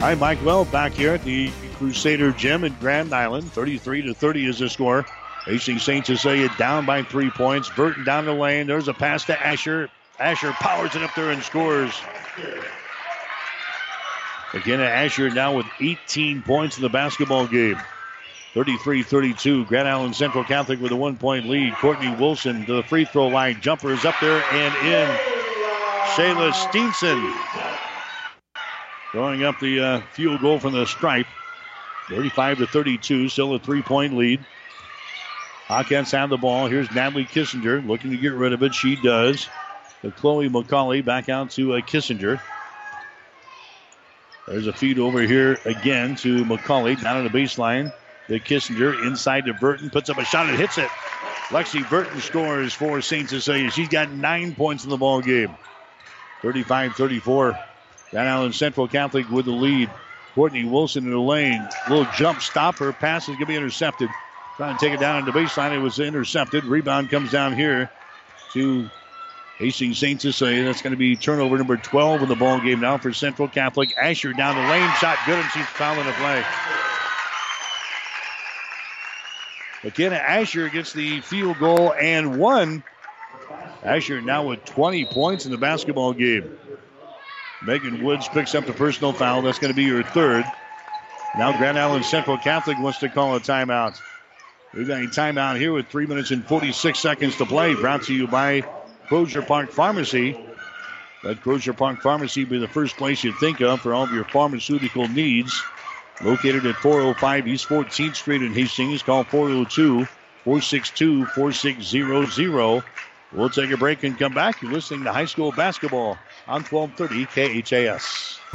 Hi, Mike Well back here at the Crusader Gym in Grand Island. 33-30 is the score. Hastings St. Cecilia down by 3 points. Burton down the lane. There's a pass to Asher. Asher powers it up there and scores. Again, Asher now with 18 points in the basketball game. 33-32. Grand Island Central Catholic with a 1-point lead. Courtney Wilson to the free throw line. Jumper is up there and in. Shayla Steenson throwing up the field goal from the stripe. 35-32, still a 3-point lead. Hawkins have the ball. Here's Natalie Kissinger looking to get rid of it. She does. To Chloe McCauley, back out to Kissinger. There's a feed over here again to McCauley. Down on the baseline. The Kissinger inside to Burton. Puts up a shot and hits it. Lexi Burton scores for St. Cecilia. She's got 9 points in the ball game. 35-34. Grand Island Central Catholic with the lead. Courtney Wilson in the lane. Little jump stop. Her pass is going to be intercepted. Trying to take it down to the baseline. It was intercepted. Rebound comes down here to Hastings St. Cecilia. That's going to be turnover number 12 in the ball game now for Central Catholic. Asher down the lane. Shot good, and she's fouling the play. McKenna Asher gets the field goal and one. Asher now with 20 points in the basketball game. Megan Woods picks up the personal foul. That's going to be her third. Now Grand Island Central Catholic wants to call a timeout. We've got a timeout here with 3 minutes and 46 seconds to play. Brought to you by Crozier Park Pharmacy. Let Crozier Park Pharmacy be the first place you think of for all of your pharmaceutical needs. Located at 405 East 14th Street in Hastings. Call 402-462-4600. We'll take a break and come back. You're listening to High School Basketball on 1230 KHAS.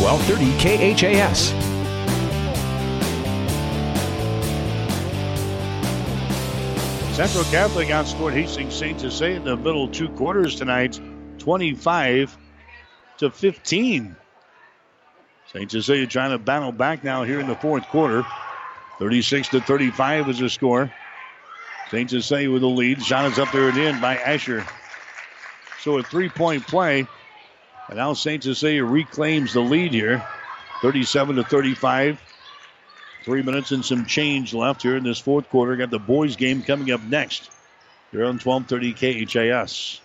1230 KHAS. Central Catholic outscored Hastings St. Cecilia in the middle 2 quarters tonight, 25-15. St. Cecilia trying to battle back now here in the fourth quarter. 36-35 is the score. St. Cecilia with the lead. Shot is up there and in by Asher. So a 3-point play. And now St. Cecilia reclaims the lead here. 37-35. 3 minutes and some change left here in this fourth quarter. Got the boys game coming up next. They're on 1230 KHAS.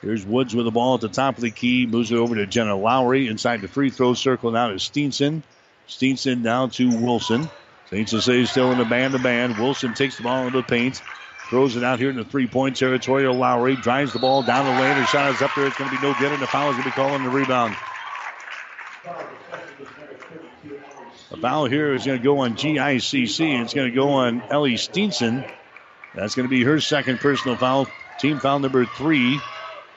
Here's Woods with the ball at the top of the key. Moves it over to Jenna Lowry. Inside the free throw circle now to Steenson. Steenson down to Wilson. St. Cecilia still in the man-to-man. Wilson takes the ball into the paint. Throws it out here in the three-point territory. Lowry drives the ball down the lane. Her shot is up there. It's going to be no good, and the foul is going to be calling the rebound. The foul here is going to go on GICC, and it's going to go on Ellie Steenson. That's going to be her second personal foul. Team foul number 3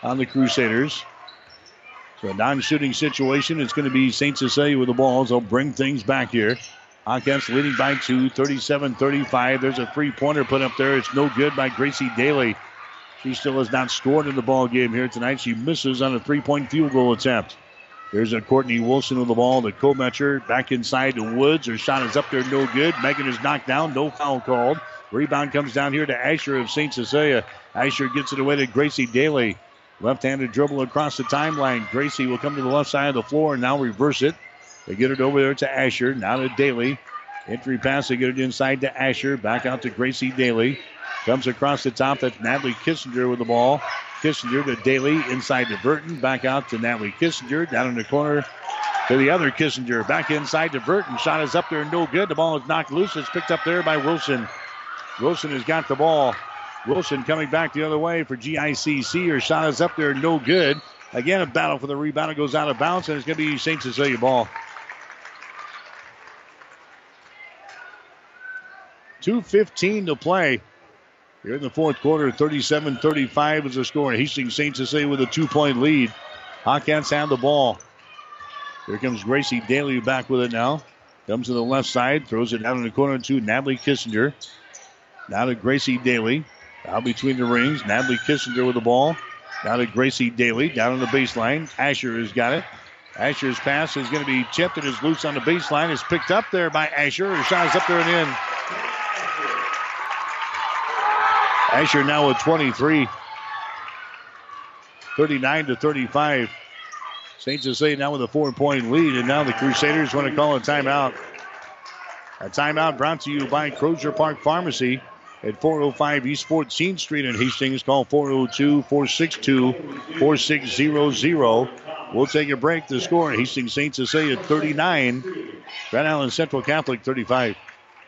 on the Crusaders. So a non-shooting situation. It's going to be St. Cecilia with the ball. So bring things back here. Hawkins leading by 2, 37-35. There's a three-pointer put up there. It's no good by Gracie Daly. She still has not scored in the ball game here tonight. She misses on a three-point field goal attempt. There's a Courtney Wilson with the ball. The co-matcher back inside to Woods. Her shot is up there, no good. Megan is knocked down, no foul called. Rebound comes down here to Asher of St. Cecilia. Asher gets it away to Gracie Daly. Left-handed dribble across the timeline. Gracie will come to the left side of the floor and now reverse it. They get it over there to Asher, now to Daly. Entry pass, they get it inside to Asher. Back out to Gracie Daly. Comes across the top. That's Natalie Kissinger with the ball. Kissinger to Daly. Inside to Burton. Back out to Natalie Kissinger. Down in the corner to the other Kissinger. Back inside to Burton. Shot is up there. No good. The ball is knocked loose. It's picked up there by Wilson. Wilson has got the ball. Wilson coming back the other way for GICC. Her shot is up there. No good. Again, a battle for the rebound. It goes out of bounds, and it's going to be St. Cecilia ball. 2:15 to play here in the fourth quarter. 37-35 is the score. Hastings St. Cecilia with a 2-point lead. Hawkins have the ball. Here comes Gracie Daly back with it now. Comes to the left side. Throws it out in the corner to Natalie Kissinger. Now to Gracie Daly. Out between the rings. Natalie Kissinger with the ball. Now to Gracie Daly. Down on the baseline. Asher has got it. Asher's pass is going to be tipped and is loose on the baseline. It's picked up there by Asher. Her shot is up there and in. Asher now with 23. 39-35. St. Cecilia now with a 4-point lead. And now the Crusaders want to call a timeout. A timeout brought to you by Crozier Park Pharmacy at 405 East 14th Street in Hastings. Call 402-462-4600. We'll take a break. The score, Hastings St. Cecilia 39, Grand Island Central Catholic 35.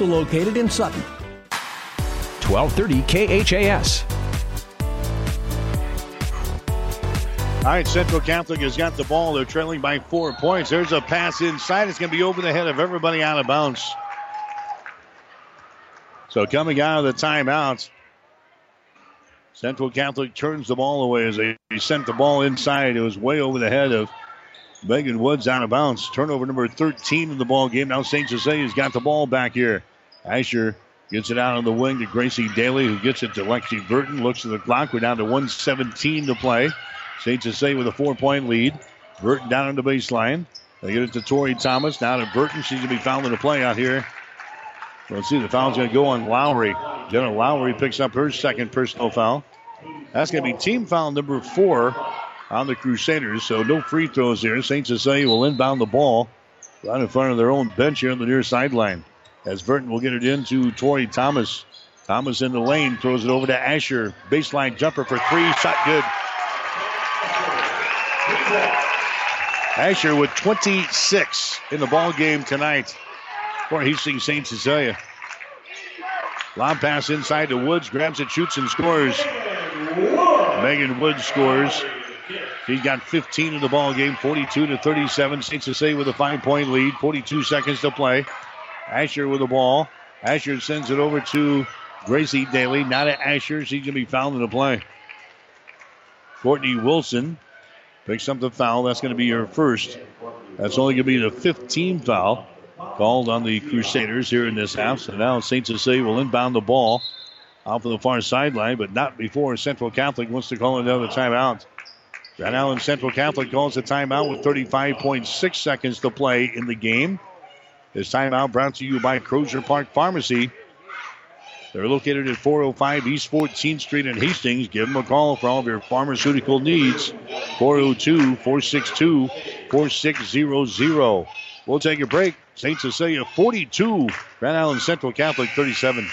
located in Sutton. 1230 KHAS. All right, Central Catholic has got the ball. They're trailing by 4 points. There's a pass inside. It's going to be over the head of everybody out of bounds. So coming out of the timeouts, Central Catholic turns the ball away as they sent the ball inside. It was way over the head of Megan Woods out of bounds. Turnover number 13 in the ball game. Now St. Cecilia's got the ball back here. Asher gets it out on the wing to Gracie Daly, who gets it to Lexi Burton. Looks at the clock. We're down to 1:17 to play. St. Cecilia with a 4-point lead. Burton down on the baseline. They get it to Tori Thomas. Now to Burton. She's going to be fouled in the play out here. Let's see. The foul's going to go on Lowry. Jenna Lowry picks up her second personal foul. That's going to be team foul number 4. On the Crusaders, so no free throws here. St. Cecilia will inbound the ball right in front of their own bench here on the near sideline. As Burton will get it in to Tori Thomas. Thomas in the lane, throws it over to Asher. Baseline jumper for three, shot good. Asher with 26 in the ball game tonight for Hastings St. Cecilia. Long pass inside to Woods, grabs it, shoots, and scores. Megan Woods scores. She's got 15 in the ball game, 42-37. St. Cecilia with a 5-point lead, 42 seconds to play. Asher with the ball. Asher sends it over to Gracie Daly. Now to Asher. She's going to be fouled in the play. Courtney Wilson picks up the foul. That's going to be her first. That's only going to be the 15th foul called on the Crusaders here in this half. So now St. Cecilia will inbound the ball off of the far sideline, but not before Central Catholic wants to call another timeout. Grand Island Central Catholic calls a timeout with 35.6 seconds to play in the game. This timeout brought to you by Crozier Park Pharmacy. They're located at 405 East 14th Street in Hastings. Give them a call for all of your pharmaceutical needs. 402-462-4600. We'll take a break. St. Cecilia 42, Grand Island Central Catholic 37.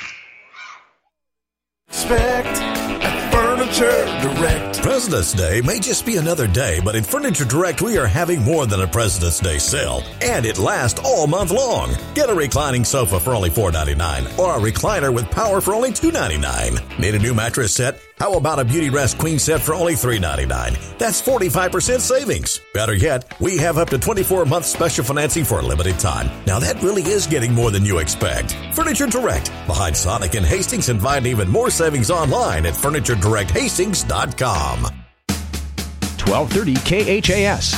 Furniture Direct. President's Day may just be another day, but at Furniture Direct, we are having more than a President's Day sale, and it lasts all month long. Get a reclining sofa for only $4.99 or a recliner with power for only $2.99. Need a new mattress set? How about a Beauty Rest Queen set for only $3.99? That's 45% savings. Better yet, we have up to 24-month special financing for a limited time. Now that really is getting more than you expect. Furniture Direct, behind Sonic and Hastings, and find even more savings online at FurnitureDirectHastings.com. 1230 KHAS.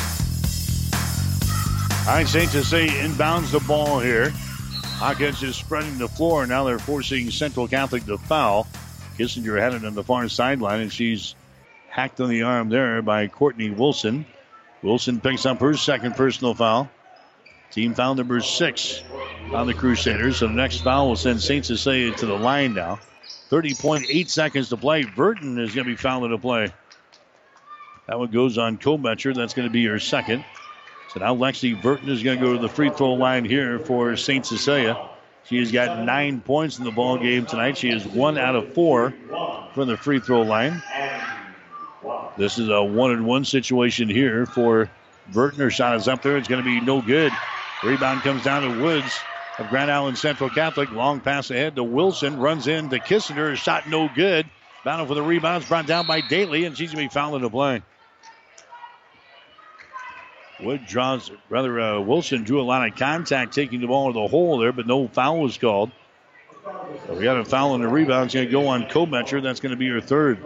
All right, St. Cecilia inbounds the ball here. Hawkins is spreading the floor. Now they're forcing Central Catholic to foul. Kissinger had it on the far sideline, and she's hacked on the arm there by Courtney Wilson. Wilson picks up her second personal foul. Team foul number 6 on the Crusaders. So the next foul will send St. Cecilia to the line now. 30.8 seconds to play. Burton is going to be fouled to play. That one goes on Kobecher. That's going to be her second. So now Lexi Burton is going to go to the free throw line here for St. Cecilia. She has got 9 points in the ball game tonight. She is 1 out of 4 from the free throw line. This is a 1-and-1 situation here for Burton. Her shot is up there. It's going to be no good. Rebound comes down to Woods of Grand Island Central Catholic. Long pass ahead to Wilson. Runs in to Kissinger. Her shot no good. Battle for the rebounds brought down by Daly, and she's going to be fouled to play. Wilson drew a lot of contact taking the ball to the hole there, but no foul was called. So we got a foul on the rebound. It's going to go on Komecher. That's going to be her third.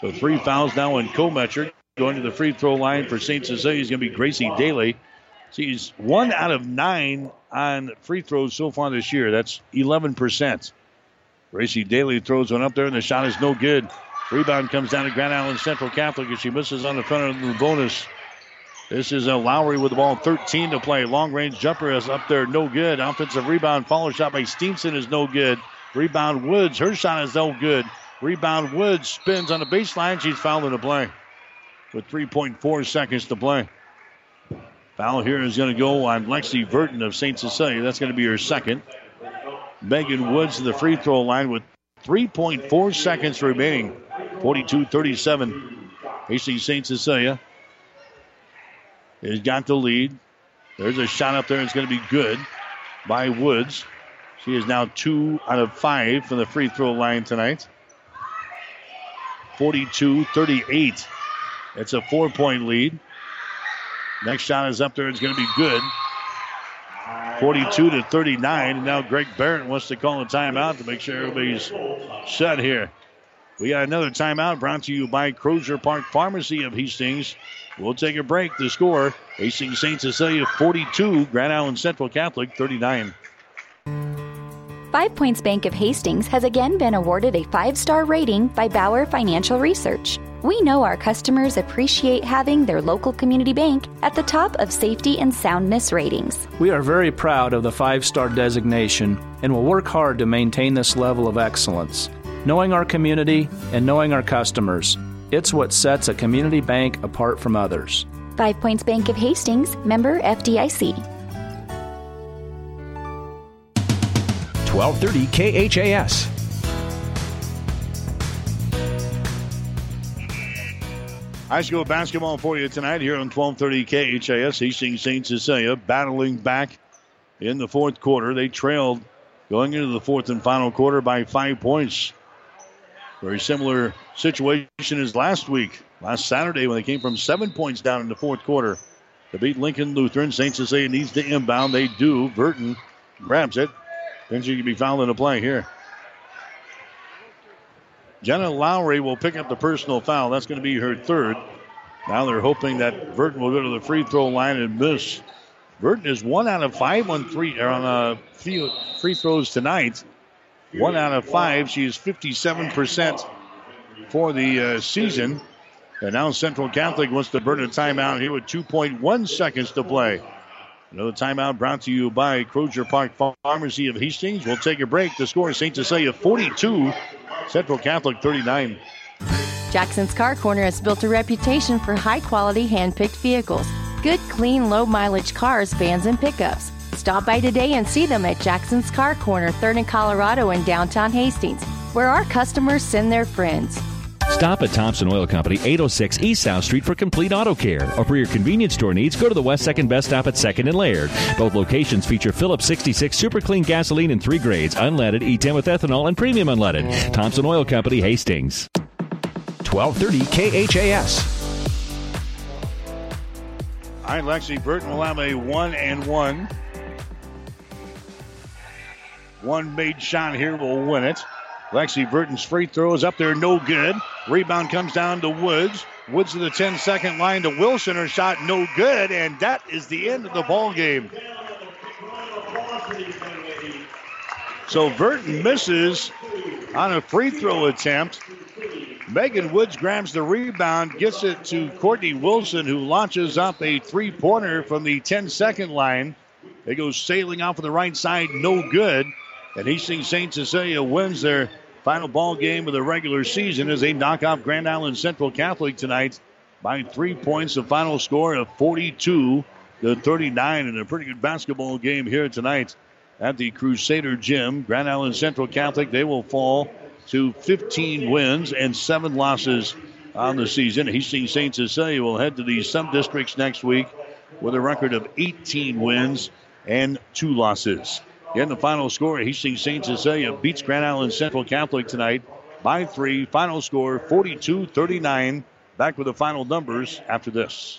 So 3 fouls now on Komecher. Going to the free throw line for St. Cecilia is going to be Gracie Daly. She's 1 out of 9 on free throws so far this year. That's 11%. Gracie Daly throws one up there, and the shot is no good. Rebound comes down to Grand Island Central Catholic, and she misses on the front of the bonus. This is a Lowry with the ball, 13 to play. Long-range jumper is up there, no good. Offensive rebound, follow shot by Stevenson is no good. Rebound Woods, her shot is no good. Rebound Woods spins on the baseline. She's fouled in the play with 3.4 seconds to play. Foul here is going to go on Lexi Burton of St. Cecilia. That's going to be her second. Megan Woods to the free throw line with 3.4 seconds remaining. 42-37. AC St. Cecilia has got the lead. There's a shot up there. It's going to be good by Woods. She is now 2 out of 5 for the free throw line tonight. 42-38. It's a 4-point lead. Next shot is up there. It's going to be good. 42-39. And now Greg Barrett wants to call a timeout to make sure everybody's set here. We got another timeout brought to you by Crozier Park Pharmacy of Hastings. We'll take a break. The score, Hastings St. Cecilia 42, Grand Island Central Catholic 39. 5 Points Bank of Hastings has again been awarded a 5-star rating by Bauer Financial Research. We know our customers appreciate having their local community bank at the top of safety and soundness ratings. We are very proud of the 5-star designation and will work hard to maintain this level of excellence. Knowing our community and knowing our customers, it's what sets a community bank apart from others. 5 Points Bank of Hastings, member FDIC. 1230 KHAS. High school basketball for you tonight here on 1230 KHAS. Hastings St. Cecilia battling back in the fourth quarter. They trailed going into the fourth and final quarter by 5 points. Very similar situation as last week, last Saturday, when they came from 7 points down in the fourth quarter. To beat Lincoln Lutheran, St. Cecilia needs to inbound. They do. Burton grabs it. Then she can be fouled in the play here. Jenna Lowry will pick up the personal foul. That's going to be her third. Now they're hoping that Burton will go to the free throw line and miss. Burton is 1 out of 5 on free throws tonight. 1 out of 5. She is 57% for the season. And now Central Catholic wants to burn a timeout here with 2.1 seconds to play. Another timeout brought to you by Crozier Park Pharmacy of Hastings. We'll take a break. The score is St. Cecilia 42, Central Catholic 39. Jackson's Car Corner has built a reputation for high-quality hand-picked vehicles. Good, clean, low-mileage cars, vans, and pickups. Stop by today and see them at Jackson's Car Corner, 3rd and Colorado in downtown Hastings, where our customers send their friends. Stop at Thompson Oil Company, 806 East South Street for complete auto care. Or for your convenience store needs, go to the West 2nd Best Stop at 2nd and Laird. Both locations feature Phillips 66 Super Clean Gasoline in 3 grades, unleaded, E10 with ethanol, and premium unleaded. Thompson Oil Company, Hastings. 1230 KHAS. All right, Lexi Burton will have a 1-and-1. One made shot here will win it. Lexi Burton's free throw is up there, no good. Rebound comes down to Woods. Woods to the 10-second line to Wilson. Her shot no good, and that is the end of the ball game. So Burton misses on a free throw attempt. Megan Woods grabs the rebound, gets it to Courtney Wilson, who launches up a three-pointer from the 10-second line. It goes sailing off of the right side, no good. And Hastings St. Cecilia wins their final ball game of the regular season as they knock off Grand Island Central Catholic tonight by 3 points. The final score of 42-39, and a pretty good basketball game here tonight at the Crusader Gym. Grand Island Central Catholic, they will fall to 15 wins and 7 losses on the season. Hastings St. Cecilia will head to the sub-districts next week with a record of 18 wins and 2 losses. Again, the final score, Hastings St. Cecilia beats Grand Island Central Catholic tonight by 3. Final score, 42-39. Back with the final numbers after this.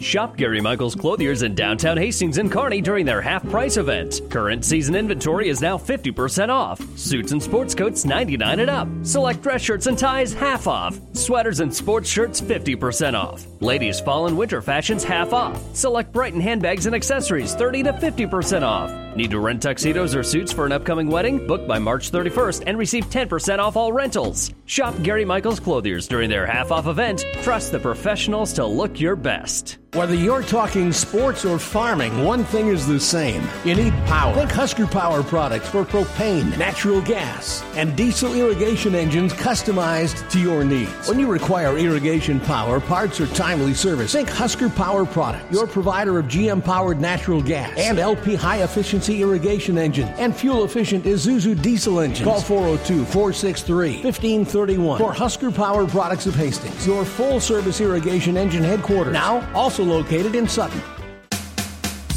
Shop Gary Michaels Clothiers in downtown Hastings and Kearney during their half-price event. Current season inventory is now 50% off. Suits and sports coats, $99 and up. Select dress shirts and ties, half off. Sweaters and sports shirts, 50% off. Ladies' fall and winter fashions, half off. Select Brighton handbags and accessories, 30 to 50% off. Need to rent tuxedos or suits for an upcoming wedding? Book by March 31st and receive 10% off all rentals. Shop Gary Michaels Clothiers during their half-off event. Trust the professionals to look your best. Whether you're talking sports or farming, one thing is the same. You need power. Think Husker Power products for propane, natural gas, and diesel irrigation engines customized to your needs. When you require irrigation power, parts, or timely service, think Husker Power products, your provider of GM-powered natural gas and LP high-efficiency irrigation engines and fuel-efficient Isuzu diesel engines. Call 402-463-1531 for Husker Power Products of Hastings, your full-service irrigation engine headquarters. Now, also located in Sutton.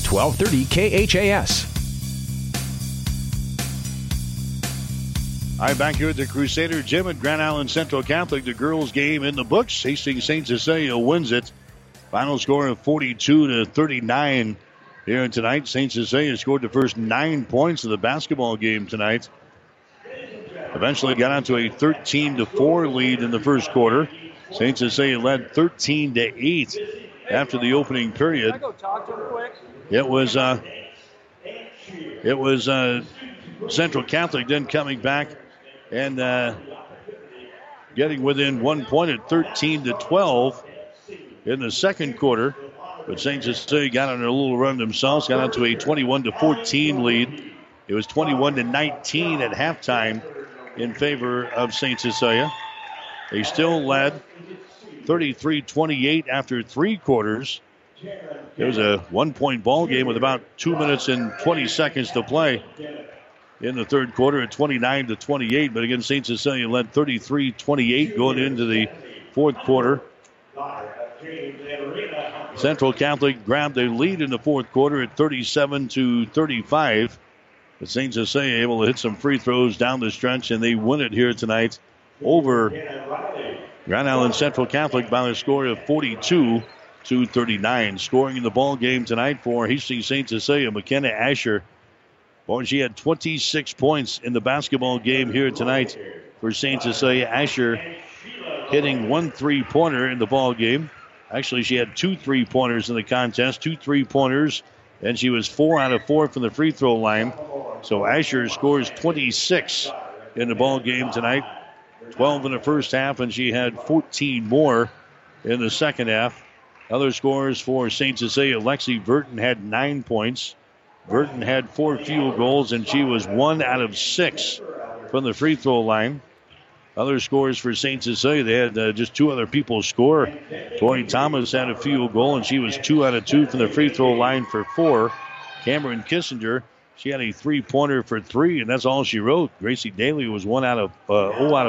1230 KHAS. All right, back here at the Crusader Gym at Grand Island Central Catholic. The girls' game in the books. Hastings St. Cecilia wins it. Final score of 42-39 here tonight. St. Cecilia scored the first 9 points of the basketball game tonight. Eventually got out to a 13-4 lead in the first quarter. St. Cecilia led 13-8. After the opening period. Can I go talk to him quick? It was Central Catholic then coming back and getting within 1 point at 13-12 in the second quarter. But St. Cecilia got on a little run themselves, got out to a 21-14 lead. It was 21-19 at halftime in favor of St. Cecilia. They still led 33-28 after three quarters. It was a 1 point ball game with about 2 minutes and 20 seconds to play in the third quarter at 29-28. But again, St. Cecilia led 33-28 going into the fourth quarter. Central Catholic grabbed a lead in the fourth quarter at 37-35. But St. Cecilia able to hit some free throws down the stretch, and they win it here tonight over Grand Island Central Catholic by a score of 42-39. Scoring in the ball game tonight for Hastings St. Cecilia, McKenna Asher. Boy, she had 26 points in the basketball game here tonight for St. Cecilia. Asher hitting 1 3-pointer in the ball game. Actually, she had 2 3-pointers in the contest, 2 3-pointers, and she was 4 out of 4 from the free throw line. So Asher scores 26 in the ball game tonight. 12 in the first half, and she had 14 more in the second half. Other scores for St. Cecilia. Lexi Burton had 9 points. Burton had 4 field goals, and she was 1 out of 6 from the free throw line. Other scores for St. Cecilia. They had just 2 other people score. Tori Thomas had a field goal, and she was 2 out of 2 from the free throw line for 4. Cameron Kissinger, she had a 3-pointer for 3, and that's all she wrote. Gracie Daly was 0 out of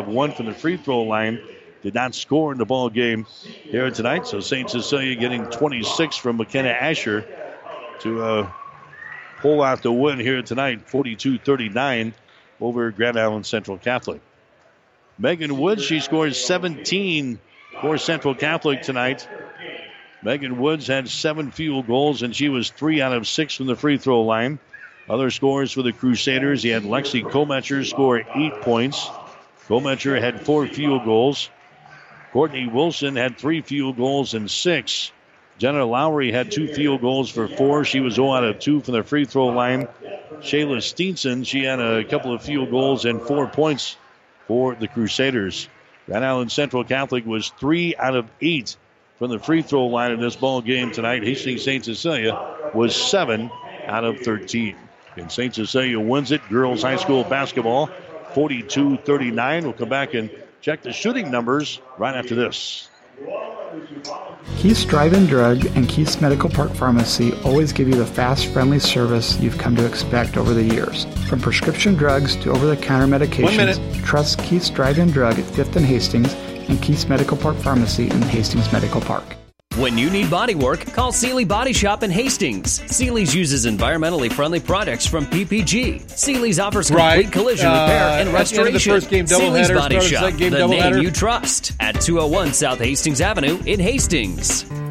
1 from the free throw line. Did not score in the ball game here tonight. So St. Cecilia getting 26 from McKenna Asher to pull out the win here tonight, 42-39 over Grand Island Central Catholic. Megan Woods, she scores 17 for Central Catholic tonight. Megan Woods had 7 field goals, and she was 3 out of 6 from the free throw line. Other scores for the Crusaders, he had Lexi Komacher score 8 points. Komacher had 4 field goals. Courtney Wilson had 3 field goals and 6. Jenna Lowry had 2 field goals for 4. She was 0 out of 2 from the free throw line. Shayla Steenson, she had a couple of field goals and 4 points for the Crusaders. Grand Island Central Catholic was 3 out of 8 from the free throw line in this ball game tonight. Hastings St. Cecilia was 7 out of 13. And St. Cecilia wins it. Girls high school basketball, 42-39. We'll come back and check the shooting numbers right after this. Keith's Drive-In Drug and Keith's Medical Park Pharmacy always give you the fast, friendly service you've come to expect over the years. From prescription drugs to over-the-counter medications, trust Keith's Drive-In Drug at 5th and Hastings and Keith's Medical Park Pharmacy in Hastings Medical Park. When you need body work, call Seeley Body Shop in Hastings. Seeley's uses environmentally friendly products from PPG. Seeley's offers complete collision repair and restoration. Seeley's Body Shop, the name you trust, at 201 South Hastings Avenue in Hastings.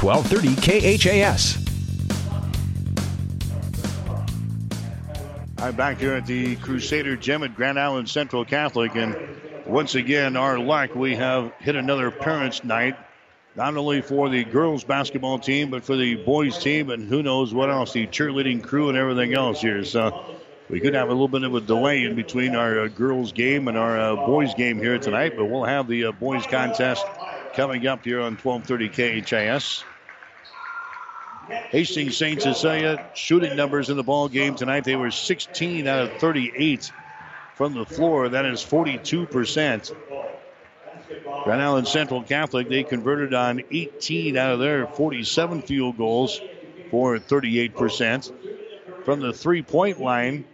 1230 KHAS. I'm back here at the Crusader Gym at Grand Island Central Catholic, and once again, our luck, we have hit another parents' night, not only for the girls' basketball team, but for the boys' team, and who knows what else, the cheerleading crew and everything else here. So we could have a little bit of a delay in between our girls' game and our boys' game here tonight, but we'll have the boys' contest coming up here on 1230 KHIS. Hastings St. Cecilia shooting numbers in the ball game tonight. They were 16 out of 38 from the floor. That is 42%. Grand Island Central Catholic, they converted on 18 out of their 47 field goals for 38%. From the three-point line,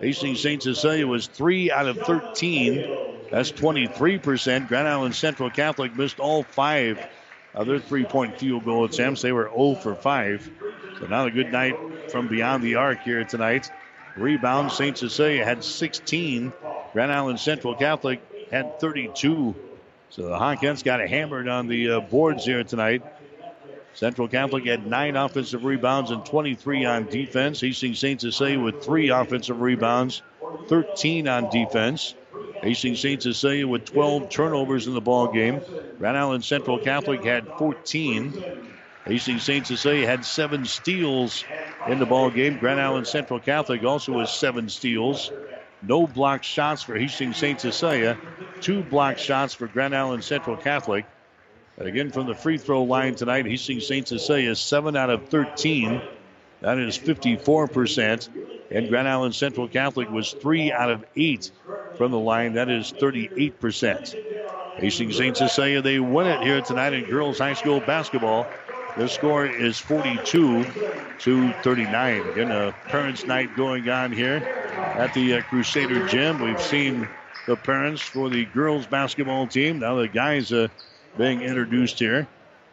Hastings St. Cecilia was 3 out of 13. That's 23%. Grand Island Central Catholic missed all 5 of their three-point field goal attempts. They were 0 for 5. So not a good night from beyond the arc here tonight. Rebound, St. Cecilia had 16. Grand Island Central Catholic had 32. So the Hawkins got hammered on the boards here tonight. Central Catholic had 9 offensive rebounds and 23 on defense. Hastings St. Cecilia with 3 offensive rebounds, 13 on defense. Hastings St. Cecilia with 12 turnovers in the ball game. Grand Island Central Catholic had 14. Hastings St. Cecilia had 7 steals in the ball game. Grand Island Central Catholic also has 7 steals. No block shots for Hastings St. Cecilia. 2 block shots for Grand Island Central Catholic. And again, from the free throw line tonight, Hastings St. Cecilia is 7 out of 13. That is 54%. And Grand Island Central Catholic was 3 out of 8 from the line. That is 38%. Hastings St. Cecilia, they win it here tonight in girls high school basketball. Their score is 42-39. Again, a parents' night going on here at the Crusader Gym. We've seen the parents for the girls basketball team. Now the guys being introduced here.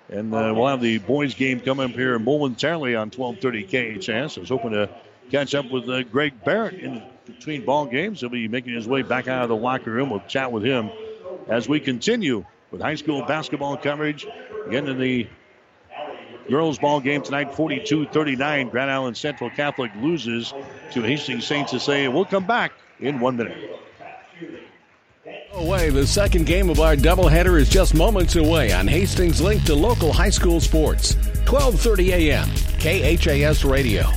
And we'll have the boys' game come up here momentarily on 1230 KHS. I was hoping to catch up with Greg Barrett in between ball games. He'll be making his way back out of the locker room. We'll chat with him as we continue with high school basketball coverage. Again, in the girls' ball game tonight, 42-39. Grand Island Central Catholic loses to Hastings St. Cecilia. We'll come back in 1 minute. Away, the second game of our doubleheader is just moments away on Hastings' link to local high school sports. 12:30 a.m. KHAS Radio.